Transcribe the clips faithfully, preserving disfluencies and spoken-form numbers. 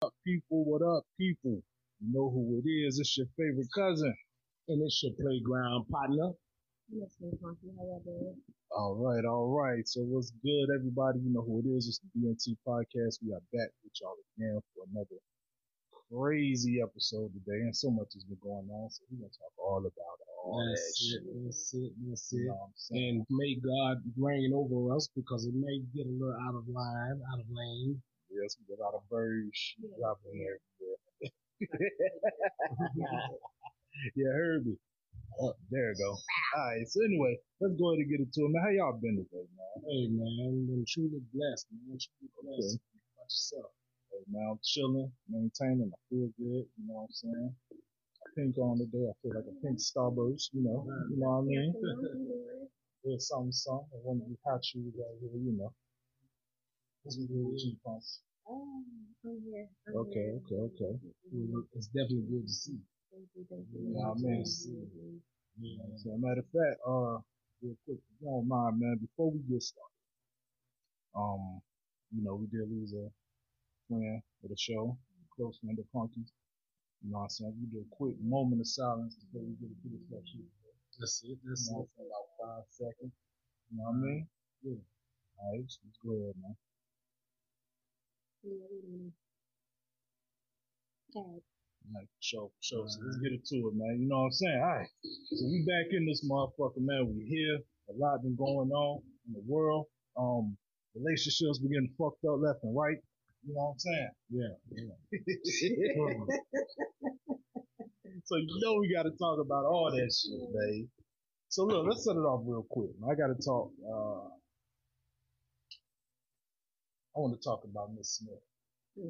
What up, people? What up, people? You know who it is. It's your favorite cousin, and it's your playground partner. Yes, Miss Monkey. How y'all doing? All right, all right. So what's good, everybody? You know who it is. It's the B N T podcast. We are back with y'all again for another crazy episode today, and so much has been going on. So we're gonna talk all about it. That's it, that's it, that's it. You know and may God reign over us because it may get a little out of line, out of lane. Yes, we got a lot of birds dropping everywhere. Yeah, heard me. Oh, there you go. All right, so anyway, let's go ahead and get into it. Man, how y'all been today, man? Hey, man, I'm truly blessed, man. Truly blessed. Okay. How about yourself? Hey, man, I'm chilling, maintaining. I feel good, you know what I'm saying? Pink on the day, I feel like a pink starburst, you know, you know what I mean? Little something, something. I want to be hot shoes right here, you know. What's with you, Punk? Oh, I'm here. I'm okay, here. okay, okay, okay. Mm-hmm. It's definitely good to see. Thank you, thank you. Yeah, I mean, mm-hmm. yeah. So, matter of fact, uh, real quick, if you don't mind, man, before we get started, um, you know, we did lose a friend for the show, close friend of Punky's. You know what I'm saying? We do a quick moment of silence before we get into the section. That's it. That's you know, it. For about five seconds. You know what I mean? Yeah. All right. Let's go ahead, man. Okay. Like, show, show. So let's get into it, man. You know what I'm saying? All right. So we back in this motherfucker, man. We here. A lot been going on in the world. Um, relationships been getting fucked up left and right. You know what I'm saying? Yeah. yeah. So you know we got to talk about all that shit, babe. So look, let's set it off real quick. I got to talk. Uh, I want to talk about Miss Smith, yeah.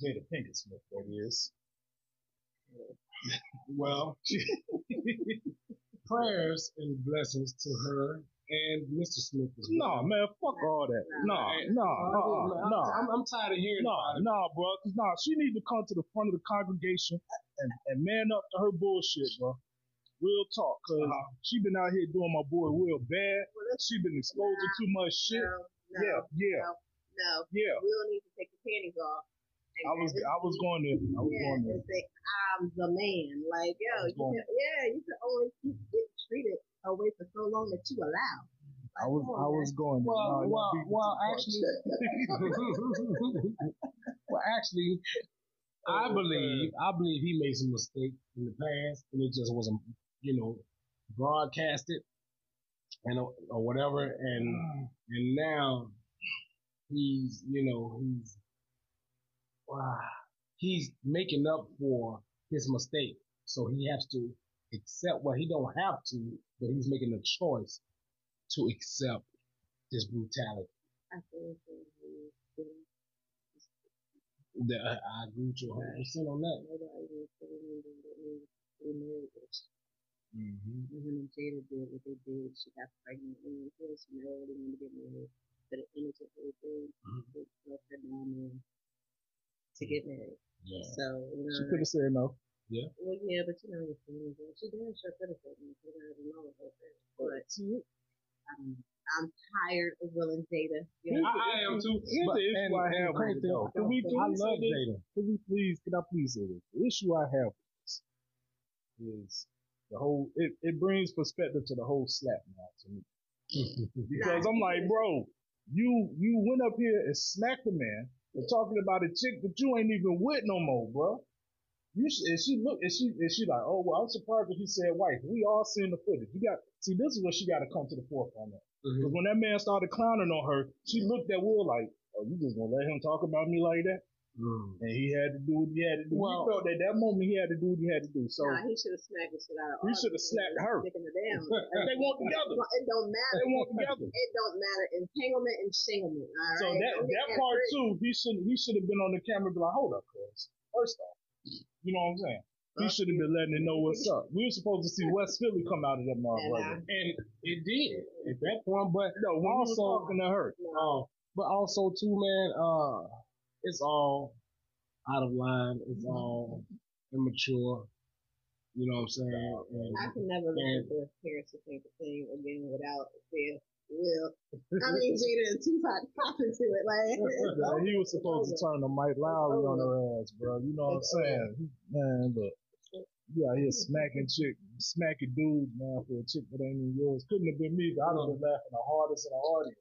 Jada Pinkett Smith. That is. Yeah. Well, prayers and blessings to her. And Mister Smith is no, man, fuck all that. No, no, no. I'm tired of hearing no, about it. No, nah, bro. Cause nah, she needs to come to the front of the congregation and, and man up to her bullshit, bro. Real talk. Cause uh-huh. she been out here doing my boy Will bad. She been exposed nah, to too much shit. No, yeah, no, yeah. No, no. Yeah. Will need to take the panties off. I was, I was going there. I was yeah, going there. Say, I'm the man. Like, yo, you can, yeah, you can only keep getting treated away for so long that you allow. Like, I was, on, I man. was going there. Well, no, well, well, actually, well, actually, I believe, I believe he made some mistake in the past, and it just wasn't, you know, broadcasted, and or, or whatever, and and now he's, you know, he's. Wow. He's making up for his mistake, so he has to accept. Well, he don't have to, but he's making a choice to accept this brutality. I agree. The, I, I agree with you one hundred percent on that. Mm-hmm. Even if Jada did what they did, she got pregnant and kids, you know, they want to get married, but it ended the whole thing. They broke her down and. To get married, yeah. So you know, she could have said no. Yeah. Well, yeah, but you know, she did. She could have said no. She didn't know her thing. But um, I'm tired of Will and Jada. You know? I, I am too. Here's the issue I have with it. Can we please? I love Jada. Can we please? Can I please say this? The issue I have with this is the whole. It, it brings perspective to the whole slap now to me because I'm like, bro, you you went up here and smacked the man. We're talking about a chick that you ain't even with no more, bro. You and she look and she and she like, oh well, I'm surprised that he said wife. We all seen the footage. You got see, this is where she got to come to the forefront. Because mm-hmm. when that man started clowning on her, she looked at Will like, oh, you just gonna let him talk about me like that? Mm. And he had to do what he had to do. Well, he felt that that moment he had to do what he had to do. So nah, he should have smacked the shit out of her. He should have slapped her. They want together. It don't matter. They want together. It don't matter. Entanglement and shinglement. All right. So that don't that part free. too, he should he should have been on the camera and be like, hold up, cuz. First off, you know what I'm saying? He should have been letting it know what's up. We were supposed to see West Philly come out of that motherfucker, and it did at that point. But no, we also was talking to her. No. Um, but also too, man. Uh. It's all out of line. It's all immature. You know what I'm saying? And, I can never let the parents to think a thing again without their Will. I mean, Jada and Tupac popping to it. Like, yeah, he was supposed to turn the Mike Lowry on her ass, bro. You know what I'm saying? Man, look. You out here smacking chick, smacking dudes, man, for a chick that ain't even yours. Couldn't have been me, but I'd have been laughing the hardest in the audience.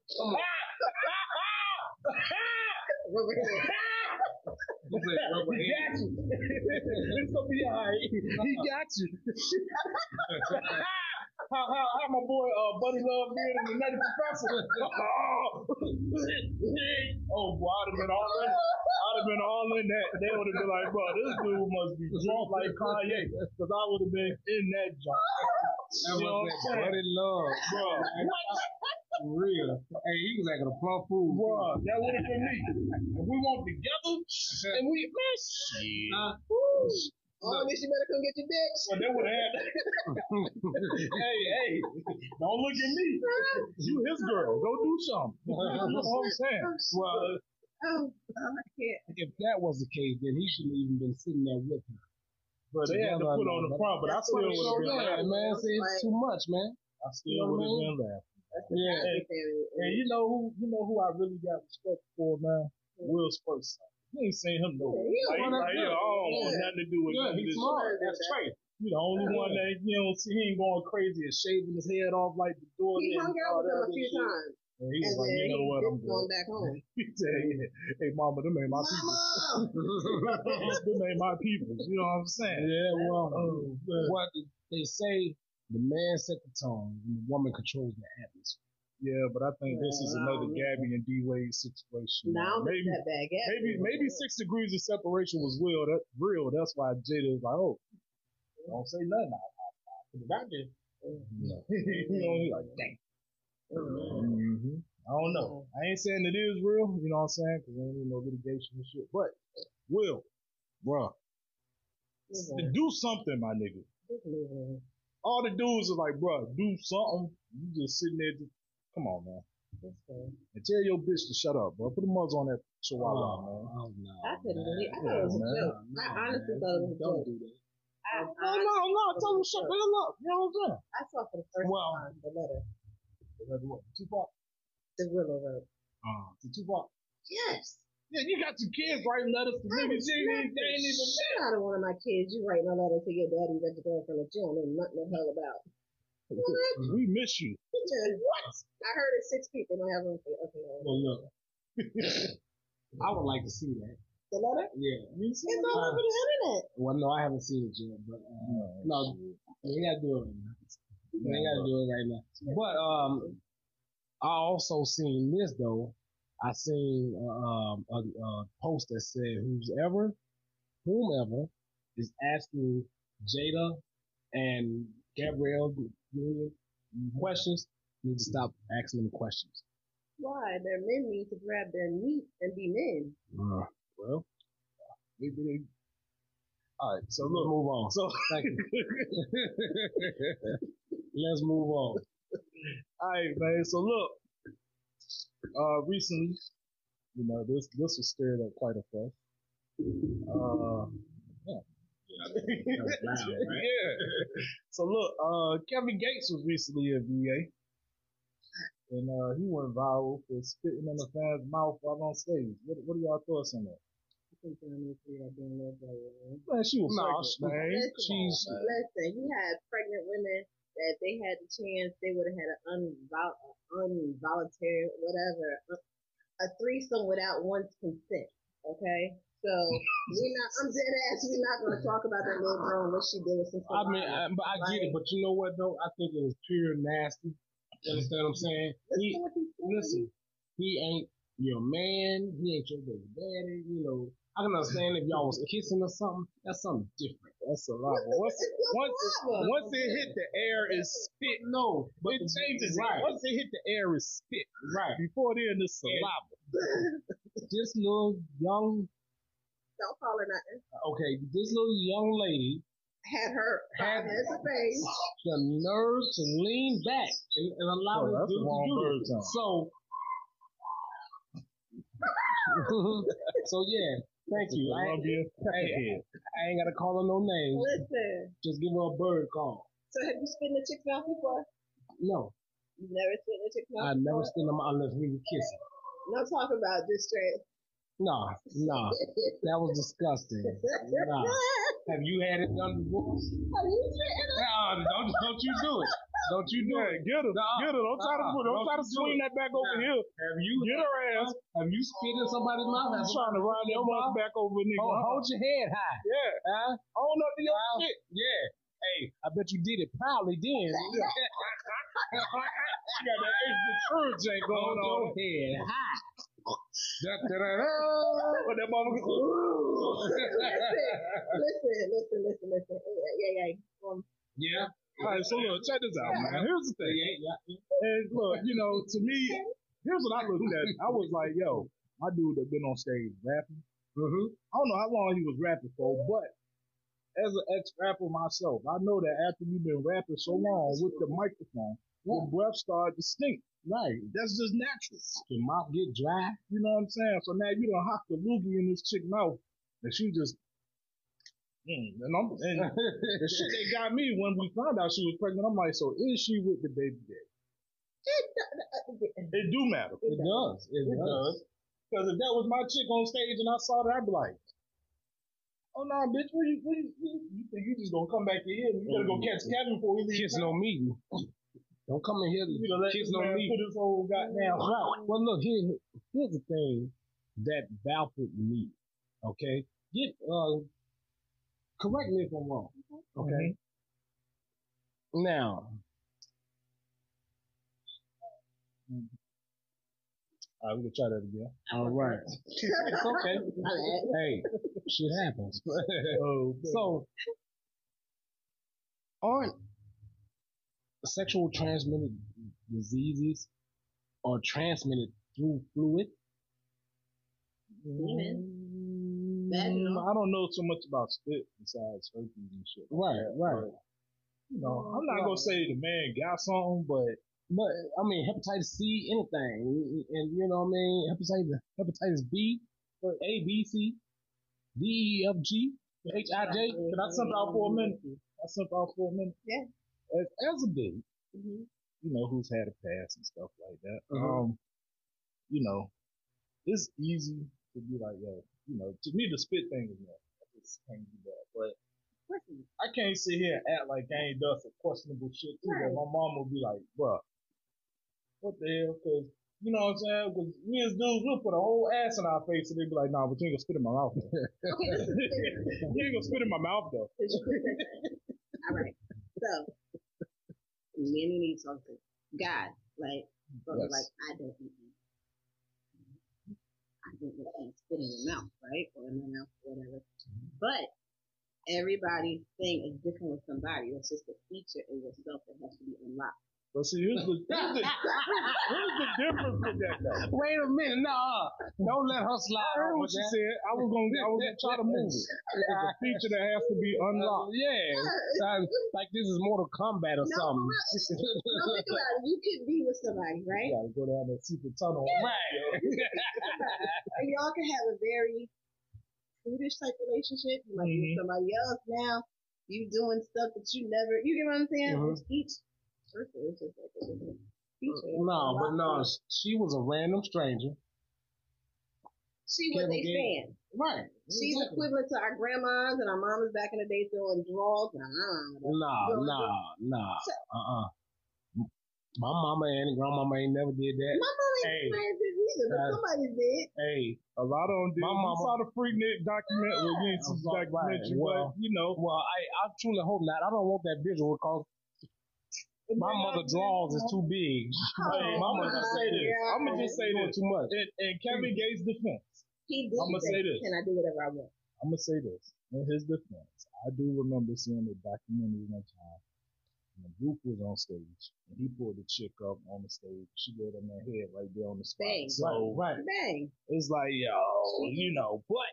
He got you. It's gonna be alright. He got you. How how how my boy uh, Buddy Love did in the Nutty Professor? Oh boy, I'd have been all in. I'd have been all in that. They would have been like, bro, this dude must be drunk like Kanye, because I would have been in that joint. That was that Buddy Love, bro. Real. Hey, he was acting a plump fool, bro. That would have been me. If we weren't together, and we miss. Yeah. Oh, bitch, you better come get your bitch. Well, that would have Hey, hey, don't look at me. You his girl. Go do something. You know what I'm saying? Well, oh, I can't. If that was the case, then he shouldn't even been sitting there with her. But they had to put on the front, but I still would have been laughing. Man, it's too much, man. I still would have been laughing. Yeah, and you know who? You know who I really got respect for, man? Will Smith. You ain't seen him no. Yeah, he like, like, yeah, oh, yeah. Nothing to do with yeah, he's smart. That's right. You the only yeah. one that you don't see him going crazy and shaving his head off like the door. He hung out with him a few times. And he was and like, you know what, I'm going back home. He said, yeah. Hey, mama, them ain't my people. Them ain't my people. You know what I'm saying? Yeah, well, um, what they say, the man set the tone and the woman controls the atmosphere. Yeah, but I think yeah, this is another Gabby and D-Wade situation. Now maybe, that bad Gabby. Maybe, maybe six degrees of separation was real. That, real. That's why Jada is like, oh, don't say nothing. I, I, I, I, I did. Yeah. You know, he's like, dang. Mm-hmm. I don't know. I ain't saying it is real. You know what I'm saying? Because there ain't even no litigation and shit. But, Will, bro, yeah. do something, my nigga. Yeah. All the dudes are like, bro, do something. You just sitting there just come on, man. And tell your bitch to shut up, bro. Put the muzzle on that chihuahua, oh, man. Oh, no, I couldn't believe it. I thought it was a joke. I honestly thought it was a joke. Don't do that. I, I no, no, no. Tell them to shut the hell up. You know what I'm saying? I saw for the first well, time the letter. The letter what? The Tupac? The Willow Road. Uh, the Tupac? Yes. Yeah, you got your kids writing letters to niggas. They ain't even shit out of one of my kids. You writing a letter to your daddy that you're going from the jail and nothing the hell about. What? We miss you. What? I heard it's six people. Don't have room for you. Okay. Well, look. I would like to see that. The letter? Yeah. You see it's all over the internet. Well, no, I haven't seen it yet, but uh, no, no, they gotta do it right now. They gotta do it right now. But um, I also seen this though. I seen um a, a post that said, "Whoever, whomever is asking Jada and Gabrielle." Mm-hmm. Questions, you need to stop asking them questions. Why? Their men need to grab their meat and be men. Uh, well, maybe they. All right, so look, move on. So, thank you. Let's move on. All right, man. So look, uh, recently, you know, this this was stirred up quite a fuss. Uh, yeah. Yeah. So look, uh, Kevin Gates was recently at V A, and uh, he went viral for spitting in a fan's mouth while on stage. What, what are y'all thoughts on that? I think I need to I didn't love that woman. Man, she was no, pregnant, man. She's listen. He had pregnant women that they had the chance they would have had an unvol- involuntary whatever a, a threesome without one's consent. Okay. So we not. I'm dead ass. We're not going to talk about that little girl and what she did with some. I mean, I, but I like, get it. But you know what though? I think it was pure nasty. You understand what I'm saying? He, what listen, he ain't your man. He ain't your baby daddy. You know, I can understand if y'all was kissing or something. That's something different. That's a lot. Once, once, once it hit the air, it's spit. No, but it changes. Right. Once it hit the air, it's spit. Right. Before then, it's saliva. This little young. Don't call her nothing. Okay, this little young lady had her had face. The nerve to lean back and, and allow oh, her to do it. So, so yeah, thank you. I, I, I ain't gotta call her no name. Listen, just give her a bird call. So, have you spit in the chick's mouth before? No. You never seen a chick mouth? I never seen them unless we were kissing. No talk about this straight. No, no. That was disgusting. No. Have you had it done before? Are you kidding? No, don't, don't you do it. Don't you do yeah, it. Get her. No, get her. Don't try to, put, don't don't try to swing it. That back over no. here. Have you, get her ass. Have you spit in somebody's mouth? I'm trying to ride your mouth back over a nigga. Hold, hold your head high. Yeah. Huh? Hold up to your wow. shit. Yeah. Hey, I bet you did it proudly then. You got that extra true jank going on. Hold your head high. da, da, da, da. What that mama Listen, listen, listen, listen. Yeah, yeah, yeah. Um, yeah. All right, so look, check this out, man. Here's the thing. And look, you know, to me, here's what I looked at. I was like, yo, my dude had been on stage rapping. Mm-hmm. I don't know how long he was rapping for, but as an ex-rapper myself, I know that after you've been rapping so long with the microphone, your breath started to stink. Right. That's just natural. Your mouth get dry. You know what I'm saying? So now you done hocked the loogie in this chick mouth, and she just... Mm, and, I'm, and the shit they got me when we found out she was pregnant, I'm like, so is she with the baby daddy? It, it do matter. It, it does. does. It, it does. Because if that was my chick on stage and I saw that, I'd be like, oh, no, nah, bitch, what you, what you, what you, you think you just going to come back in here and you better go catch Kevin before he leaves? Kissing on me. Don't come in here. Kissing on me. Put this whole goddamn route. Well, look, here, here's the thing that Balfour needs, okay? Get, uh, correct me if I'm wrong. Okay. Mm-hmm. Now, all right, we'll try that again. All right. It's okay. Hey, shit happens. Oh, so, aren't sexual transmitted diseases are transmitted through fluid? Mm-hmm. Mm, I don't know so much about spit besides herpes and shit. Like right, that. right. But, you know, I'm not right. gonna say the man got something, but but I mean hepatitis C, anything, and you know what I mean, hepatitis hepatitis B, A, B, C, D, E, F, G, H, I, J. Can I simp out for a minute? I simp out for a minute. Yeah. As, as a dude, mm-hmm. you know, who's had a past and stuff like that. Mm-hmm. Um, you know, it's easy to be like, yo. You know, to me, the spit thing is not. I just can't do that. But I can't sit here and act like I ain't done some questionable shit too. Right. My mom will be like, bruh, what the hell? Because, you know what I'm saying? Because me as dudes, we'll put a whole ass in our face and they'll be like, nah, but you ain't gonna spit in my mouth. You ain't gonna spit in my mouth, though. All right. So, men need something. God, like, bro, yes. like, I don't need you. I don't know if spit in your mouth, right? Or in my mouth, or whatever. But everybody's thing is different with somebody. It's just a feature in yourself that has to be unlocked. But see, here's the, here's the, here's the difference with that, though. Wait a minute. Nah, don't let her slide. I heard what she said. I was going to try to move it. It's a feature that has to be unlocked. Yeah. Like this is Mortal Kombat or no, something. No, think about it. You could be with somebody, right? You got to go down that secret tunnel. Yeah. Right. And y'all can have a very prudish type relationship. You might mm-hmm. be with somebody else now. You doing stuff that you never, you get what I'm saying? Mm-hmm. It's each. No, but no, she was a random stranger. She was a fan. Right. She's exactly. equivalent to our grandmas and our mamas back in the day throwing draws. Nah, nah, nah, nah. So, uh-uh. My mama and grandmama ain't never did that. My mama ain't never did either, but uh, somebody did. Hey, a lot of them did. My mama saw the Freaknik document. Yeah. Well, you ain't seen the documentary, well, but, you know. Well, I, I truly hope not. I don't want that visual because my mother draws is too big. Oh, hey, I'm gonna just say this. Yeah, I'm gonna just say this too much. And, and Kevin Gates' defense. He did. I'm gonna say this. Can I do whatever I want? I'm gonna say this in his defense. I do remember seeing a documentary one time, and Luke was on stage, and he pulled the chick up on the stage. She laid on her head right there on the spot. Bang. So right, bang. It's like yo, you know, but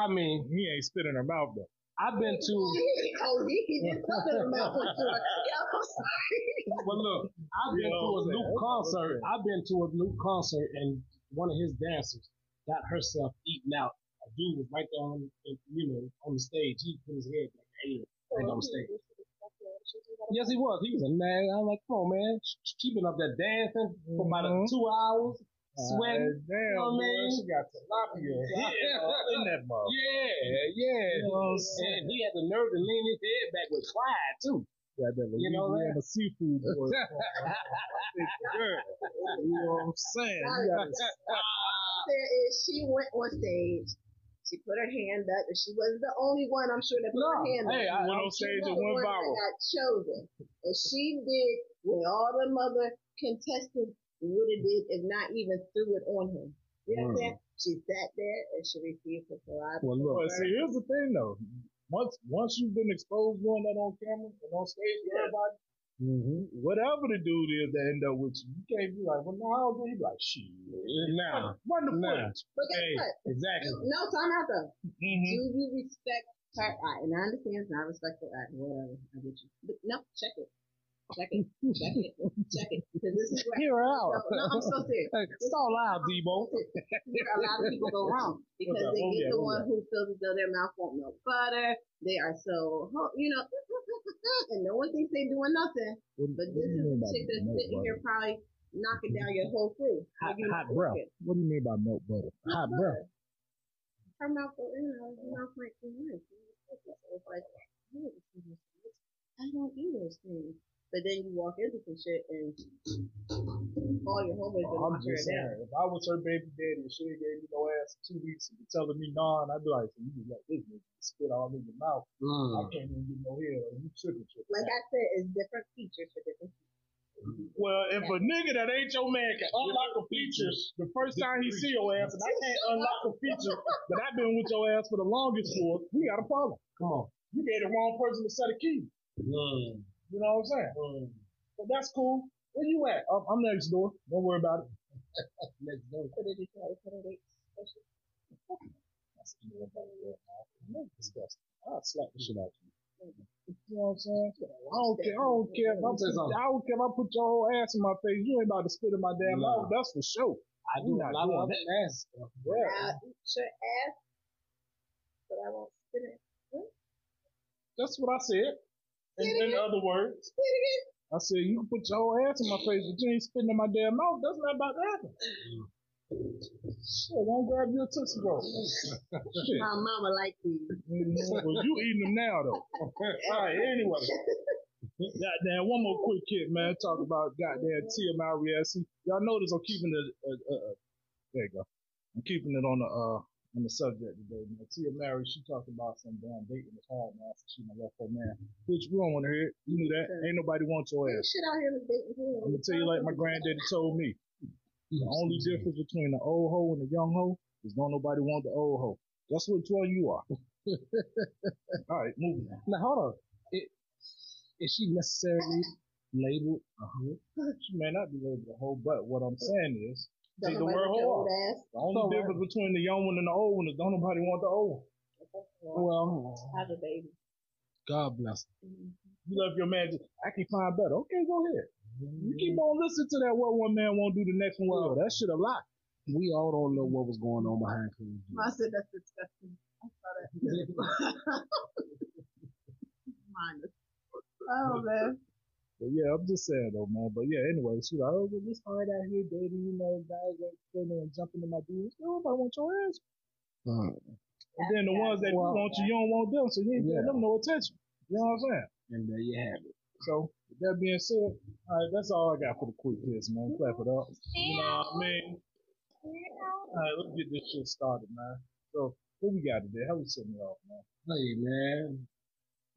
I mean, he ain't spitting her mouth though. I've been to. Oh, he did something about what you are. Yeah, I'm sorry. But look, I've been Yo, to a Luke concert. I've been to a Luke concert, and one of his dancers got herself eaten out. A dude was right there on, you know, on the stage. He put his head like, hey, right on the stage. Yes, he was. He was a man. I'm like, come on, man. She been up there dancing mm-hmm. for about two hours, sweating. Uh, damn, you know what I mean? She got tilapia yeah. in that mug. Yeah, yeah. You know and he had the nerve to lean his head back with pride, too. Yeah, you know, we have a seafood boy. You know what I'm saying? She went on stage. She put her hand up, and she wasn't the only one. I'm sure that put no, her hand hey, up. Hey, I went on stage and went viral. Got chosen, and she did what all the mother contestants would have did, if not even threw it on him. You know what I'm saying? She sat there and she refused to collab. Well, look. Well, see, here's the thing, though. Once once you've been exposed doing that on camera and on stage with yeah. everybody, mm-hmm. whatever the dude is that end up with you, you can't be like, well, no, I'll be like, shit. Nah. Wonderful. Nah. But guess hey, what? Exactly. No, time out though. Mm-hmm. Do you respect her art? And I understand it's not respectful art, whatever. I get you. But no, check it. Check it. Check it. Check it. Because this is where. Hear her out. No, no, I'm so serious. It's all loud, Debo. A lot of people go wrong because they oh, get yeah, the oh, one yeah. who feels as though their mouth won't melt butter. They are so, you know, and no one thinks they're doing nothing. But this is a chick that's sitting here probably knocking down your whole crew. Hot, hot breath. What do you mean by milk butter? Hot, hot breath. Her mouth goes in and her mouth breaks in here. It's like, I don't do those things. But then you walk into some shit and all your homies are oh, I'm just saying, down. If I was her baby daddy and she gave me no ass for two weeks and be telling me no, and I'd be like, so you just let this nigga spit all in your mouth. Mm. I can't even get no hair or you sugar shit. Like I said, it's different features for different people. Well, if yeah. a nigga that ain't your man can unlock a feature the first time he see your ass, and I can't unlock a feature that I've been with your ass for the longest for, we got a problem. Come on. You gave the wrong person a set of keys. Mm. You know what I'm saying? Mm. So that's cool. Where you at? I'm, I'm next door. Don't worry about it. Next door. Put it in your That's disgusting. I'll slap the shit out of you. You know what I'm saying? I don't care. I don't care. If I'm, I don't care if I put your whole ass in my face. You ain't about to spit in my damn mouth. No. That's for sure. I do not love that ass. I'll eat your ass, but I won't spit it. What? That's what I said. In, in other words, I said, you can put your whole ass in my face, but you ain't spitting in my damn mouth. That's not about to happen. Shit, don't grab your Tootsie Roll. My mama like these. Well, you eating them now, though. All right, anyway. Goddamn, one more quick hit, man. Talk about goddamn Tia Mariasi. Y'all notice I'm keeping it, uh, uh, there you go. I'm keeping it on the, uh, on the subject today, man. Tia Mary, she talked about some damn dating was hard, man. So she done left her man. Bitch, we don't want to hear it. You knew that. Ain't nobody wants your ass. Shit out here with dating. I'm going to tell you like my granddaddy told me. The only difference between the old hoe and the young hoe is don't nobody want the old hoe. That's what one you are. All right, moving on. Now, hold on. It, is she necessarily labeled a hoe? She may not be labeled a hoe, but what I'm saying is, the, the word whole ass. The only so difference right. between the young one and the old one is don't nobody want the old one. Well, have a baby. God bless. Mm-hmm. You love your man. I can find better. Okay, go ahead. Mm-hmm. You keep on listening to that. What one man won't do, the next one will. That shit a lot. We all don't know what was going on behind closed doors. I said that's disgusting. I saw that. Minus. Oh man. But yeah, I'm just saying though, man. But yeah, anyway, she like, oh, we're just hard out here dating, you know, guys that come and jump into my dudes. No, nobody wants your ass. Mm. And then the ones that well, want yeah. you, you don't want them, so you ain't yeah. giving them no attention. You know what I'm saying? And there you have it. So, with that being said, all right, that's all I got for the quick hits, man. Clap it up. You know what I mean? All right, let's get this shit started, man. So, what we got today? How we setting it off, man? Hey, man.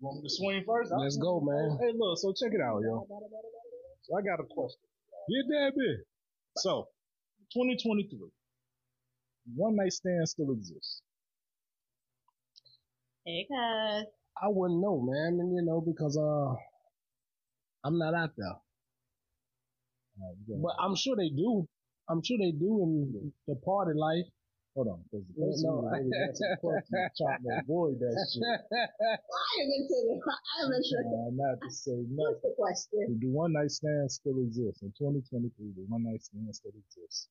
Want me to swing first? Let's go, man. Hey, look, so check it out, yo. So I got a question. Get that big. So, twenty twenty-three, one night stand still exists. Hey, guys. I wouldn't know, man. And you know, because uh, I'm not out there. Right, but I'm sure they do. I'm sure they do in the party life. Hold on, because the person no, no, that's a question trying to avoid that shit. I am into the I am into uh, not to say nothing. What's the question? The one night stand still exists. In twenty twenty-three, the one night stand still exists.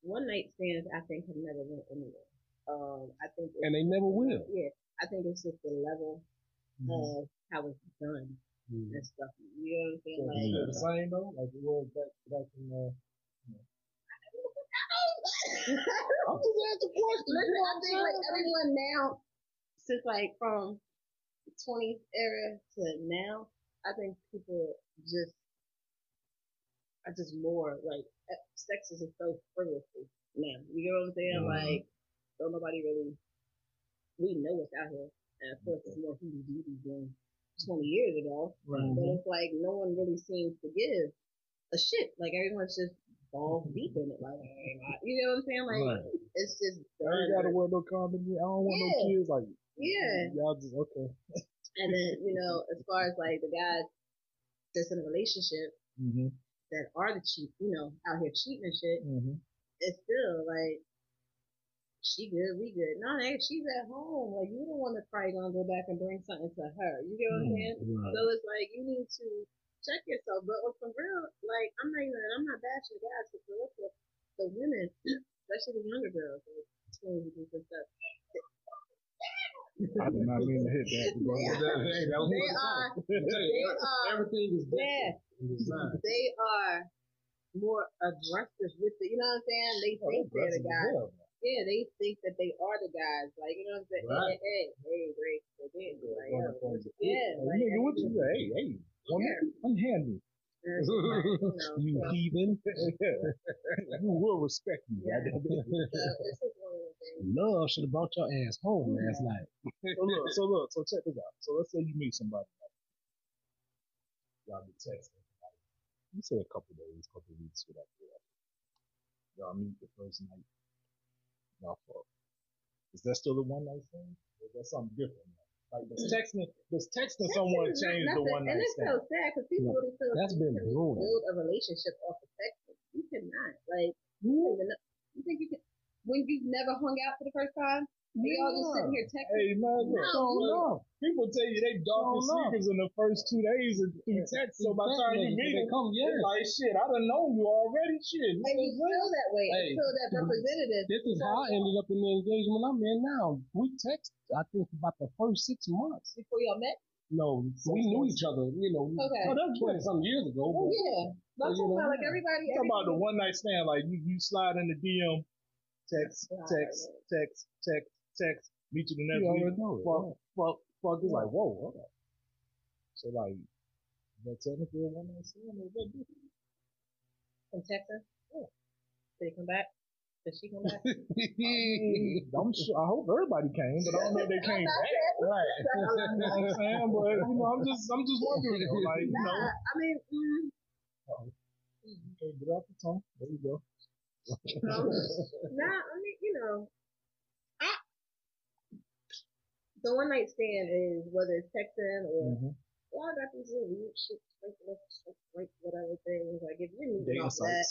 One night stands, I think, have never went anywhere. Um, I think, and they never will. Yeah, I think it's just the level mm-hmm. of how it's done. Mm-hmm. That's stuff. You know what I'm saying? Like, yeah. The same though, like it was back back in the. I'm just asking questions. Listen, I think like everyone now, since like from the twentieth era to now, I think people just are just more like sex is so frivolous now. You know what I'm saying? Mm-hmm. Like, don't nobody really. We know what's out here, and of course, it's more T V than twenty years ago. Right. But it's like no one really seems to give a shit. Like everyone's just balls deep in it. Like, you know what I'm saying? Like, right. It's just. I ain't gotta wear no condom. I don't want yeah. no kids. Like, yeah, y'all just okay. And then you know, as far as like the guys that's in a relationship mm-hmm. that are the cheat, you know, out here cheating and shit, mm-hmm. it's still like. She good, we good. No, nah, she's at home. Like, you don't want to probably gonna go back and bring something to her. You get what I'm saying? So it's like, you need to check yourself. But for real, like, I'm not even, I'm not bashing the guys, but for real, the women, especially the younger girls, like, twins and stuff. I did not mean to hit that. Yeah. that, hey, that was they are, they are, everything is different. Yeah. They are more aggressive with it. You know what I'm saying? They oh, think they're the guys. Well. Yeah, they think that they are the guys, like you know what I'm saying. Right. Hey, hey, hey, hey, like, yeah, oh, yeah, like, nigga, what you say? Hey, hey, yeah. Unhand me, like, you, know, you so. Heathen. You will respect me. Yeah. So, this is one of the things. Love should have brought your ass home yeah. last night. So look, so look, so check this out. So let's say you meet somebody, y'all be texting. You say a couple days, couple weeks, whatever. Y'all meet the first night. Is that still the one night thing? Or is that something different? Like does texting, does texting someone change the one night thing? And it's so sad because people really feel that's been ruined. Build a relationship off of texting. You cannot, like you, you think you can when you've never hung out for the first time. We yeah. all just sitting here texting. Hey, man, no, no. People tell you they darkest secrets in the first two days of yeah. text. So by the time you meet them, come yeah, like shit. I done known you already, shit. And you feel that way hey. Until that representative. This is how I ended up in the engagement I'm in now. We text, I think, about the first six months before y'all met. No, we knew each other, you know. Okay. Oh, that was twenty some years ago. Oh yeah, that's so, you know, about like everybody. Talk about the one night stand, like you, you slide in the D M, text, text, text, text. Text, meet you the next you week. Know it, fuck, yeah. fuck, fuck, fuck. It's like, whoa, okay. So, like, that technically one night stand is that different? From Texas? Yeah. Did he come back? Did she come back? I'm sure, I hope everybody came, but I don't know if they came back. Right. You know what I'm saying? But, you know, I'm just, I'm just wondering, you know, like, you nah, know. I mean, mm. Uh-oh. Okay, get off the tongue. There you go. um, nah, I mean, you know. The so one night stand is whether it's texting or mm-hmm. y'all got these little weird shit, like whatever things. Like if you're meeting Data off of that,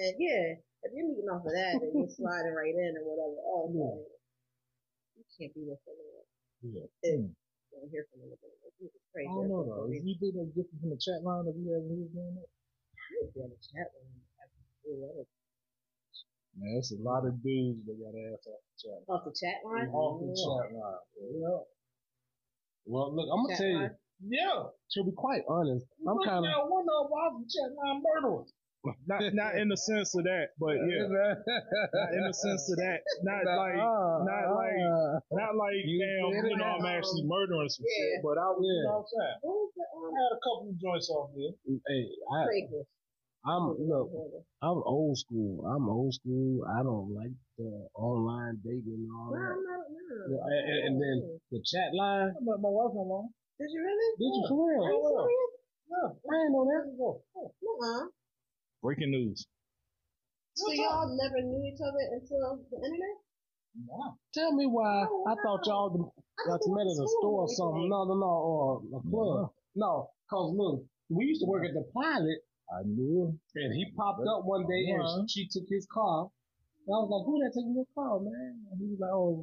and yeah, if you're meeting off of that and you're sliding right in or whatever, oh yeah. man, you can't be with someone. Yeah, you don't hear from anybody. It's crazy. I don't know though. Is he doing that different from the chat line? Have you ever used doing it? I didn't be on the chat line. I love it. Man, there's a lot of dudes that got ass off the chat line. Off the chat line? Off the yeah. chat line. Yeah. Well, look, I'm going to tell line? You. Yeah. To be quite honest, I'm kind of. One of off the chat line murderers. Not, not in the sense of that, but yeah. Not in the sense of that. Not like, not like, not like, you damn, you know, I'm actually murdering some yeah. shit. But I was, yeah. you know what I'm saying? I had a couple of joints off there. Hey, I. Crazy. I'm look. I'm old school. I'm old school. I don't like the online dating and all no, that. No, no, no. And, and then the chat line. I met my wife online. Did you really? Did you for real? Are you serious? No, I ain't know that. Uh-huh. Breaking news. So y'all never knew each other until the internet? No. Tell me why oh, wow. I thought y'all got met at a store or something. No, no, no, or a club. No, cause look, we used to work at the Pilot. I knew him. And he popped up one day and uh-huh. she took his car. And I was like, who that taking your car, man? And he was like, oh.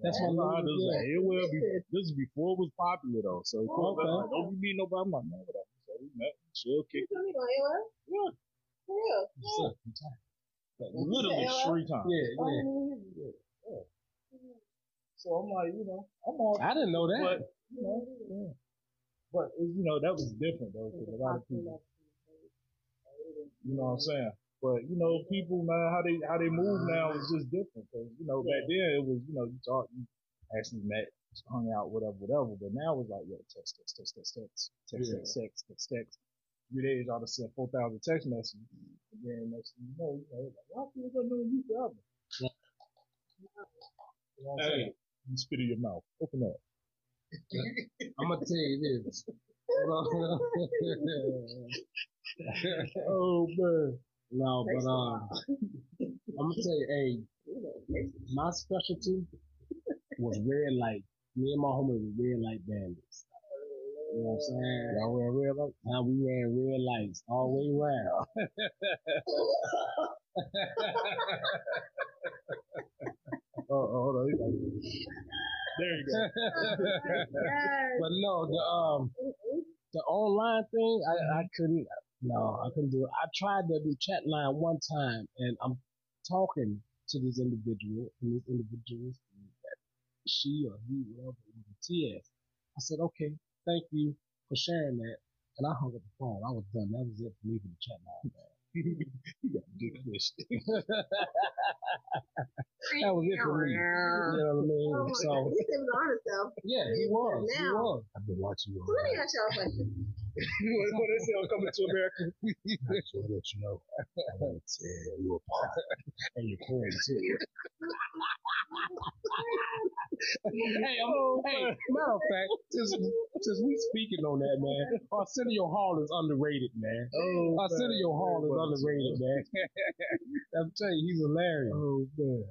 That's what I was like. It will be, this is before it was popular, though. So, of course, I don't need nobody. I'm like, man, whatever. So, we met. She'll kick it. Yeah. For real? Yeah. Like, literally three times. Yeah, yeah. yeah. yeah. So, I'm like, you know, I'm all. I didn't know that. But, you know, yeah. But, you know, that was different, though, because a lot of people, you know what I'm saying? But, you know, people now, how they how they move now is just different. Because, you know, back then it was, you know, you talk, you actually met, hung out, whatever, whatever. But now it's like, yo, text, text, text, text, text, text, text, text, text, text. Three days, y'all just sent four thousand text messages. And then next thing you know, you know, like, y'all feel good knowing you forever. You know what I'm saying? You spit in your mouth. Open up. I'm going to tell you this. Oh, man. No, but um, I'm going to tell you, hey, my specialty was red light. Me and my homies were red light bandits. You know what I'm saying? Y'all wear red lights? Now we wear red lights all the way around. Oh, oh, hold on. There you go. But no, the um, the online thing, I, I couldn't, no, I couldn't do it. I tried to do chat line one time, and I'm talking to this individual, and this individual, she or he, whatever, T S. I said, okay. Thank you for sharing that. And I hung up the phone. I was done. That was it for me for the chat line, man. You got big fish. That was it for me. You know what I mean? Oh, so he was on himself. Yeah, he was. Now, he was. I've been watching you. Let me ask y'all a question. When they say I'm coming to America, I just want to let you know. I'm going to tear you apart. And your friends too. Hey, I'm, oh, hey, matter of fact, since, since we speaking on that, man, Arsenio Hall is underrated, man. Oh, Arsenio man. Hall is well, underrated, man. I'm telling you, he's hilarious. Oh, good.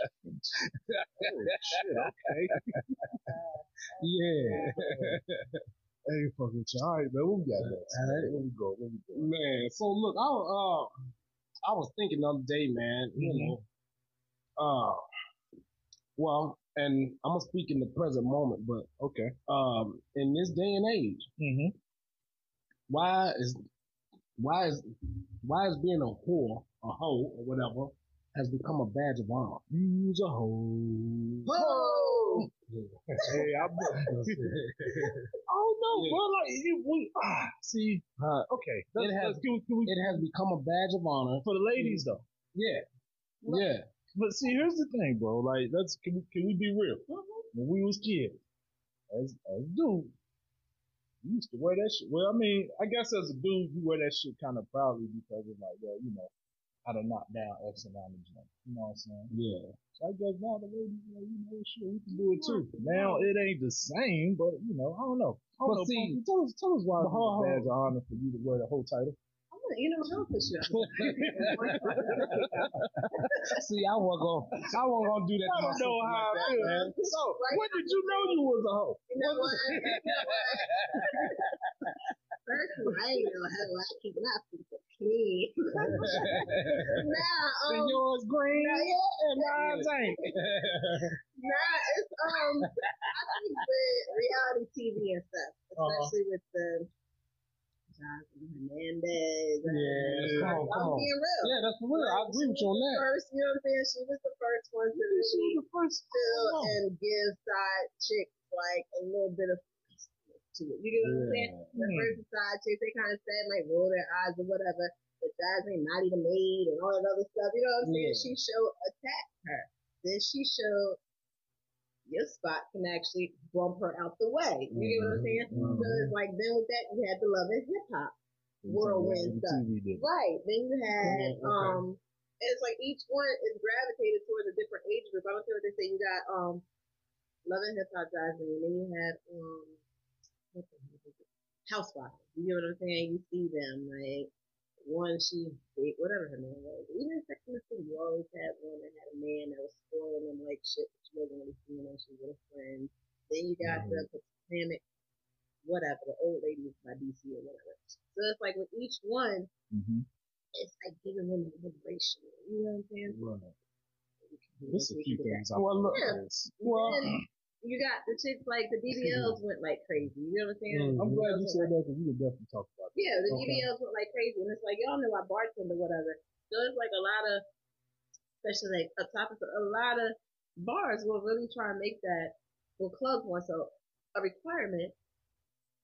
Oh, shit, okay. Yeah. Hey, fuck with you. All right, man, we got that. All right, let me go, let me go. Man, so look, I, uh, I was thinking the other day, man, mm-hmm. you know, Uh, well, and I'm gonna speak in the present moment, but okay. Um, in this day and age, mm-hmm. why is why is why is being a whore, a hoe, or whatever, has become a badge of honor? You use a hoe. Ho! Hey, I'm. Oh no, yeah. bro! Like it, we ah, see. Uh, okay, that's, it has can we, can we, it has become a badge of honor for the ladies, though. Yeah, right. yeah. But see, here's the thing, bro. Like, that's can we, can we be real? When we was kids, as as dude, we used to wear that shit. Well, I mean, I guess as a dude, you wear that shit kind of proudly because of like, well, you know, how to knock down X amount of junk. You know what I'm saying? Yeah. So I guess now the ladies, you know, you know, shit, we can do it too. Now it ain't the same, but you know, I don't know. I don't but know, see, Pop, tell us, tell us why it's a badge of honor for you to wear the whole title. You know, don't push you up. See, I wasn't gonna, I wasn't gonna do that. I don't know how I feel, man. So, right? When did you know you was a hoe? You know what? You know what? First of all, I ain't know how I keep my feet clean. Now, um, and yours green, yeah, and mine's ain't. Nah, it's um, I think with reality T V and stuff, especially uh-huh. with the. Jonathan Hernandez. Yeah, come on, come on. Being real. Yeah, that's for real. Like, I agree with you on that. First, you know what I'm saying? She was the first one to really feel and give side chicks like a little bit of to it. You get what I'm saying? The first side chicks, they kind of said like roll their eyes or whatever, but guys ain't not even made and all that other stuff. You know what I'm saying? Yeah. She showed attack her. Then she showed. Your spot can actually bump her out the way. You mm-hmm. get what I'm saying? Mm-hmm. So it's like then with that you had the Love and Hip Hop whirlwind stuff, right? Then you had mm-hmm. um, and it's like each one is gravitated towards a different age group. I don't care what they say. You got um, Love and Hip Hop guys, and then you had um, what the heck is it? Housewives. You get what I'm saying? You see them like one, she big, whatever her name was. Even in Sex and the City, you always had one that had a man that was spoiling them like shit. Wasn't really seeing her, she was with a friend. Then you got mm-hmm. the Hispanic, whatever, the old ladies by D C or whatever. So it's like with each one, mm-hmm. it's like giving them liberation. You know what I'm saying? Right. There's a few things I want to look. Well, you got the chicks like the D B Ls went like crazy. You know what I'm saying? Mm-hmm. I'm glad you said that because we could definitely talk about it. Yeah, the okay. D B Ls went like crazy, and it's like y'all know I bartend or whatever. So it's like a lot of, especially like up top, it's a lot of. Bars will really try and make that, will club one so a requirement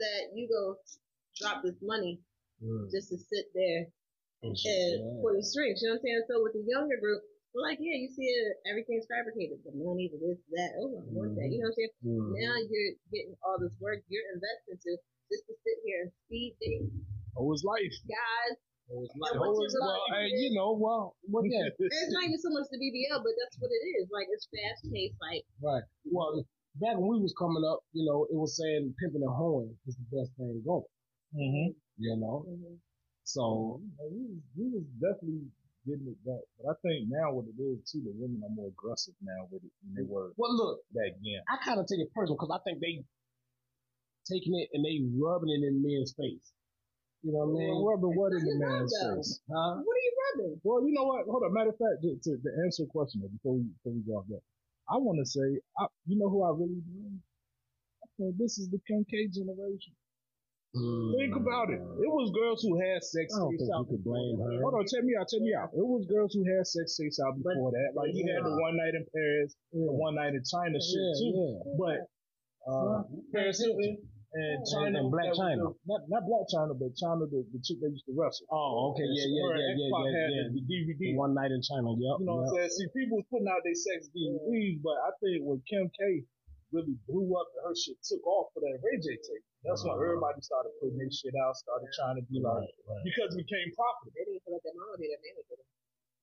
that you go drop this money mm. just to sit there and pull these strings. You know what I'm saying? So with the younger group, we're like, yeah, you see it, everything's fabricated. The money, the this, that. Oh, I want mm. that. You know what I'm saying? Mm. Now you're getting all this work you're invested to just to sit here and feed these oh, it's life. Guys. Oh, it's life. Oh, it's well, hey, you know, well, well yeah. It's not even so much the B B L, but that's what it is. Like, it's fast-paced. Like, right. Well, back when we was coming up, you know, it was saying pimping and hoeing is the best thing going. Mm-hmm. You know? Mm-hmm. So, you know, we, was, we was definitely getting it back. But I think now what it is, too, the women are more aggressive now with it than they were well, look, back then. I kind of take it personal because I think they taking it and they rubbing it in men's face. You know what I mean? Well, rubbing what in the man's face? Huh? What are you rubbing? Well, you know what? Hold on. Matter of fact, to, to, to answer your question before we, before we go off that, I want to say, I, you know who I really believe? I think this is the Kim K generation. Mm. Think about it. It was girls who had sex I don't think out you could blame her. Hold on, check me out, check me out. It was girls who had sex tapes out before but, that. Like you yeah. had the one night in Paris, yeah. the one night in China, yeah, shit too. Yeah. But uh, Paris Hilton and China, and Black China, the, not, not Black China, but China, the, the chick that used to wrestle. Oh, okay, yeah, yeah, yeah, yeah, yeah, yeah, yeah. The D V D, one night in China, yep. You know yep. what I'm saying? See, people was putting out their sex D V Ds, yeah. but I think when Kim K really blew up, her shit took off for that Ray J tape. That's uh-huh. why everybody started putting their shit out, started trying to be like, right, right. because we became profitable. They didn't feel like that money that made it.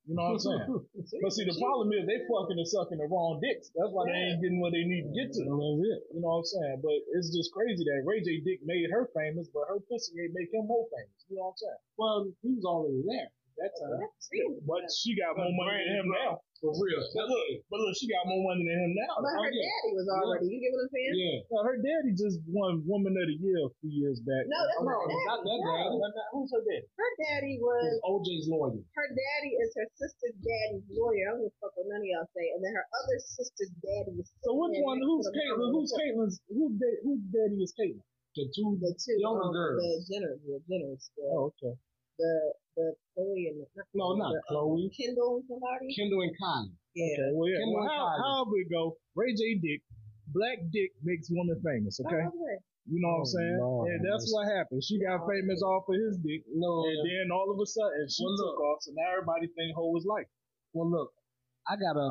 You know what I'm saying? But see, the problem is they fucking and sucking the wrong dicks. That's why they ain't getting what they need to get to. That's it. You know what I'm saying? But it's just crazy that Ray J dick made her famous, but her pussy ain't make him more famous. You know what I'm saying? Well, he was already there. That's her. Well, but she got more money than him now. For real. But look, but look, she got more money than him now. But her oh, yeah. daddy was already. You get what I'm saying? Yeah. No, her daddy just won Woman of the Year a few years back. No, that's oh, not her daddy. Not that no. daddy. Not that. Who's her daddy? Her daddy was O J's lawyer. Her daddy is her sister's daddy's lawyer. I'm gonna fuck with none of y'all say. And then her other sister's daddy was. So which one? Who's Caitlyn? Who's Caitlyn's? Who da- whose daddy is Caitlyn? The two, the two younger um, girls. The Jenners. The Jenners. Oh, okay. The the Chloe and the, no, not the, Chloe. Uh, Kendall and somebody. Kendall and Kylie. Yeah. Okay, well, yeah. Kendall well, and how, Kylie. How we go? Ray J dick, black dick makes women famous. Okay. Oh, okay. You know what oh, I'm saying? Lord. And that's what happened. She got oh, famous man. off of his dick. No. And then all of a sudden she well, took look. off. So now everybody think hoe was like. Well, look, I gotta,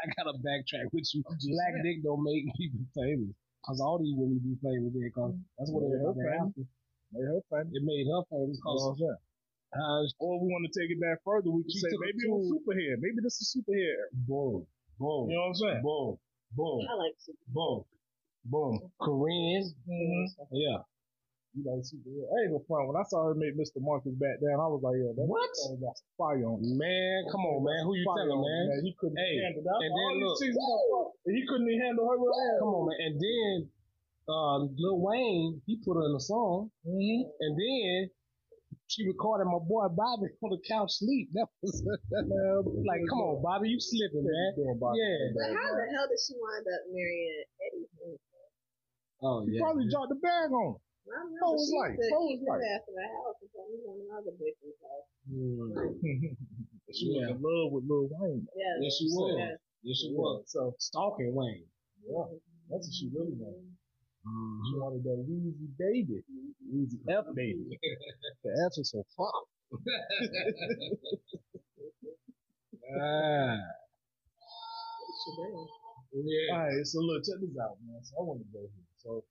I gotta backtrack with you. Black yeah. dick don't make people famous because all these women be famous there because that's what they're after. Made her famous. It made her famous. Oh, yeah. uh, or we want to take it back further. We can say maybe it was superhead. Maybe this is superhead. Boom, boom. You know what I'm saying? Boom, boom. I like superhead. Boom, boom. Korean. Mm-hmm. Yeah. You like superhead? I ain't no fun. When I saw her make Mister Marcus back down, I was like, yeah, that what? Got some fire on him. Man, come on, man. Who you telling, man? man? He couldn't hey, handle that. And then look, he couldn't even handle her. Ass. Come on, man. And then. Uh, Lil Wayne, he put her in a song, mm-hmm. and then she recorded my boy Bobby on the couch sleep. That was uh, like, come on, Bobby, you slipping, man. Yeah. But how the hell did she wind up marrying Eddie? Oh, yeah. She probably yeah. dropped the bag on him. I don't know. She like, said keep his ass in the house and tell me on another bitch's house. She was in love with Lil Wayne. Yeah, yes, she was. Yeah. Yes, she yeah. was. So stalking Wayne. Yeah, that's what she really was. Mm-hmm. She wanted that Weezy baby, Weezy F baby. The F is so fuck. Ah. Yeah. All right, so look, check this out, man. So I want to go here. So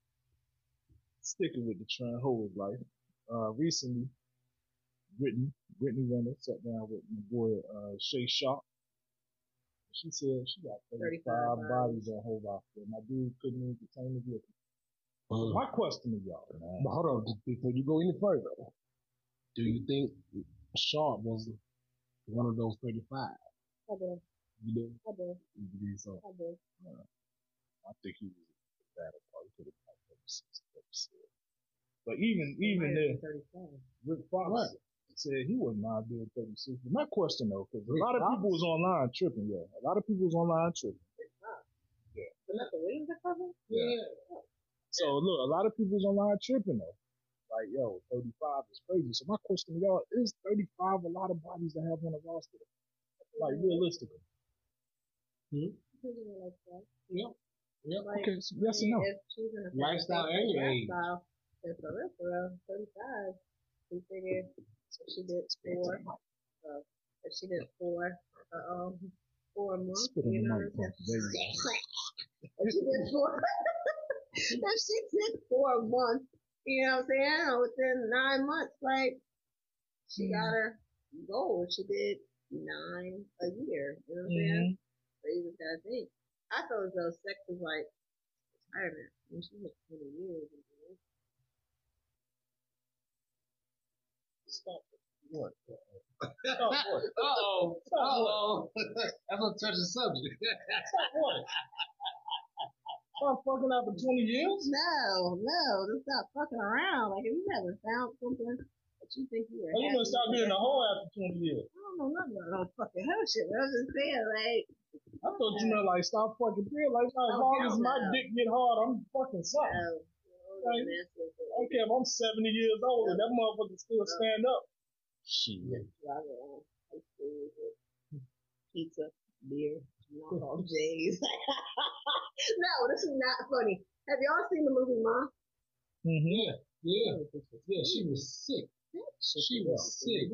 sticking with the trend, hoe is life. Uh, recently, Brittany Brittany Renner sat down with my boy uh, Shea Sharpe. She said she got thirty-five, thirty-five bodies on her roster. My dude couldn't even contain the vehicle. Mm. My question to y'all, man. But hold on, before you go any further, do you think Sharp was one of those thirty-five? I do. You do? I do. You believe so? I do. Uh, I think he was a battle part. He could have been like thirty-six, thirty-seven. But even, even if Rick Fox right. said he was not being thirty-six. But my question though, because a Rick lot of Fox? people was online tripping, yeah. A lot of people was online tripping. Rick Fox? Yeah. But not the Williams that covered? Yeah. yeah. So look, a lot of people's online tripping though. Like, yo, thirty-five is crazy. So my question to y'all is thirty-five a lot of bodies to have on the roster? Like realistically. Hmm? Yeah. Yep. Like, okay. So, yes and no. Lifestyle and your age. And for the rest of around thirty-five, we figured so she did four. Uh, if she did four, uh, um, four a month, you know what I'm saying? If she did four, if she did four a month, you know what I'm saying? Within nine months, like she got her goal. She did nine a year. You know what I'm saying? So you just gotta think. I thought as though sex was like retirement. I mean, she had twenty years. Stop it. What? Stop what? Uh-oh. Uh-oh. That's a touchy subject. Stop what? Stop fucking out for twenty years? No, no. Just stop fucking around. Like, if you haven't found something that you think you were well, you gonna stop being a hoe after twenty years. I don't know nothing about no fucking hoe shit, but I was just saying, like... I thought you meant, like, stop fucking being like, as long as my dick get hard, I'm fucking sucking. No. Like, okay, if I'm seventy years old and that motherfucker still stand up. Shit. Pizza, beer, all J's. No, this is not funny. Have y'all seen the movie Mom? Mm-hmm. Yeah, yeah, yeah. She was sick. She was sick.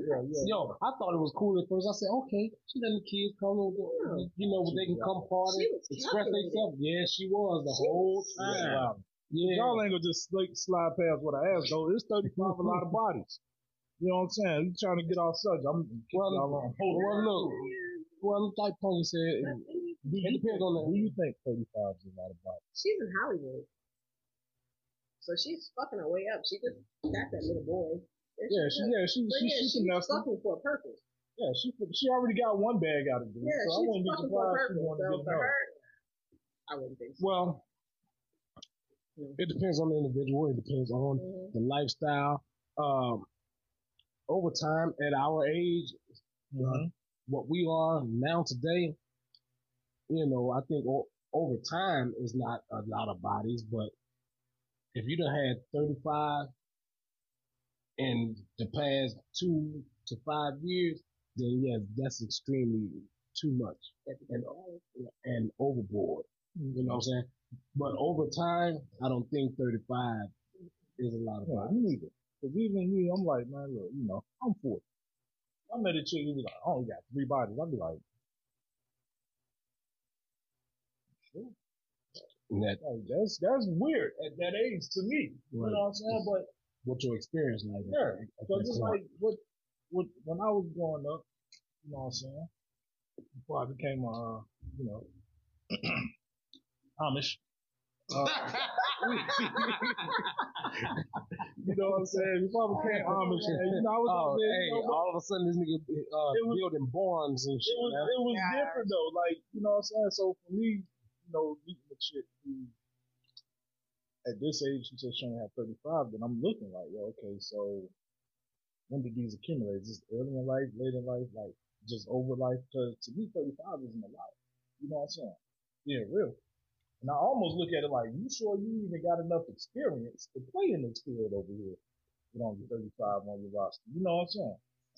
Yo, I thought it was cool at first. I said, okay, she let the kids come over. You know, they can come party, express themselves. Yeah, she was the whole time. Yeah. Y'all ain't gonna just like slide past what I asked though. It's thirty-five a lot of bodies. You know what I'm saying? You trying to get off subject. I'm well, well, look. Well, like Tony said, it, it depends on that. Who you think thirty-five is a lot of bodies? She's in Hollywood, so she's fucking her way up. She just got that little boy. Yeah, she, yeah, she, she, yeah, she, she, she she's fucking for a purpose. Yeah, she, she already got one bag out of this. Yeah, so she's I wouldn't fucking for a purpose. So for her, I wouldn't think so. Well. It depends on the individual. It depends on mm-hmm. the lifestyle. Um, over time, at our age, mm-hmm. uh, what we are now today, you know, I think o- over time is not a lot of bodies. But if you done had thirty-five in the past two to five years, then yes, that's extremely too much and, and overboard. Mm-hmm. You know what I'm saying? But over time, I don't think thirty-five is a lot of yeah, time. Me neither. Because even me, I'm like, man, look, you know, I'm forty. I met a chick who was like, I only got three bodies. I'd be like, sure. That, like, that's, that's weird at that age to me. Right. You know what I'm saying? But what your experience like? Yeah. Because it's like, what, what, when I was growing up, you know what I'm saying? Before I became, uh, you know, Amish. Uh, you know what I'm saying? You probably can't Amish. You know, I was oh, big, hey, you know, all of a sudden this nigga uh, was, building barns and shit. It was, it was yeah. different though, like you know what I'm saying. So for me, you know, meeting the chick who at this age she said she only had thirty-five, then I'm looking like, well, okay, so when did these accumulate? Is this early in life, late in life, like just over life? Because to me, thirty-five isn't a lot. You know what I'm saying? Yeah, real. And I almost look at it like, you sure you even got enough experience to play in this field over here? You don't get thirty-five on your roster. You know what I'm saying?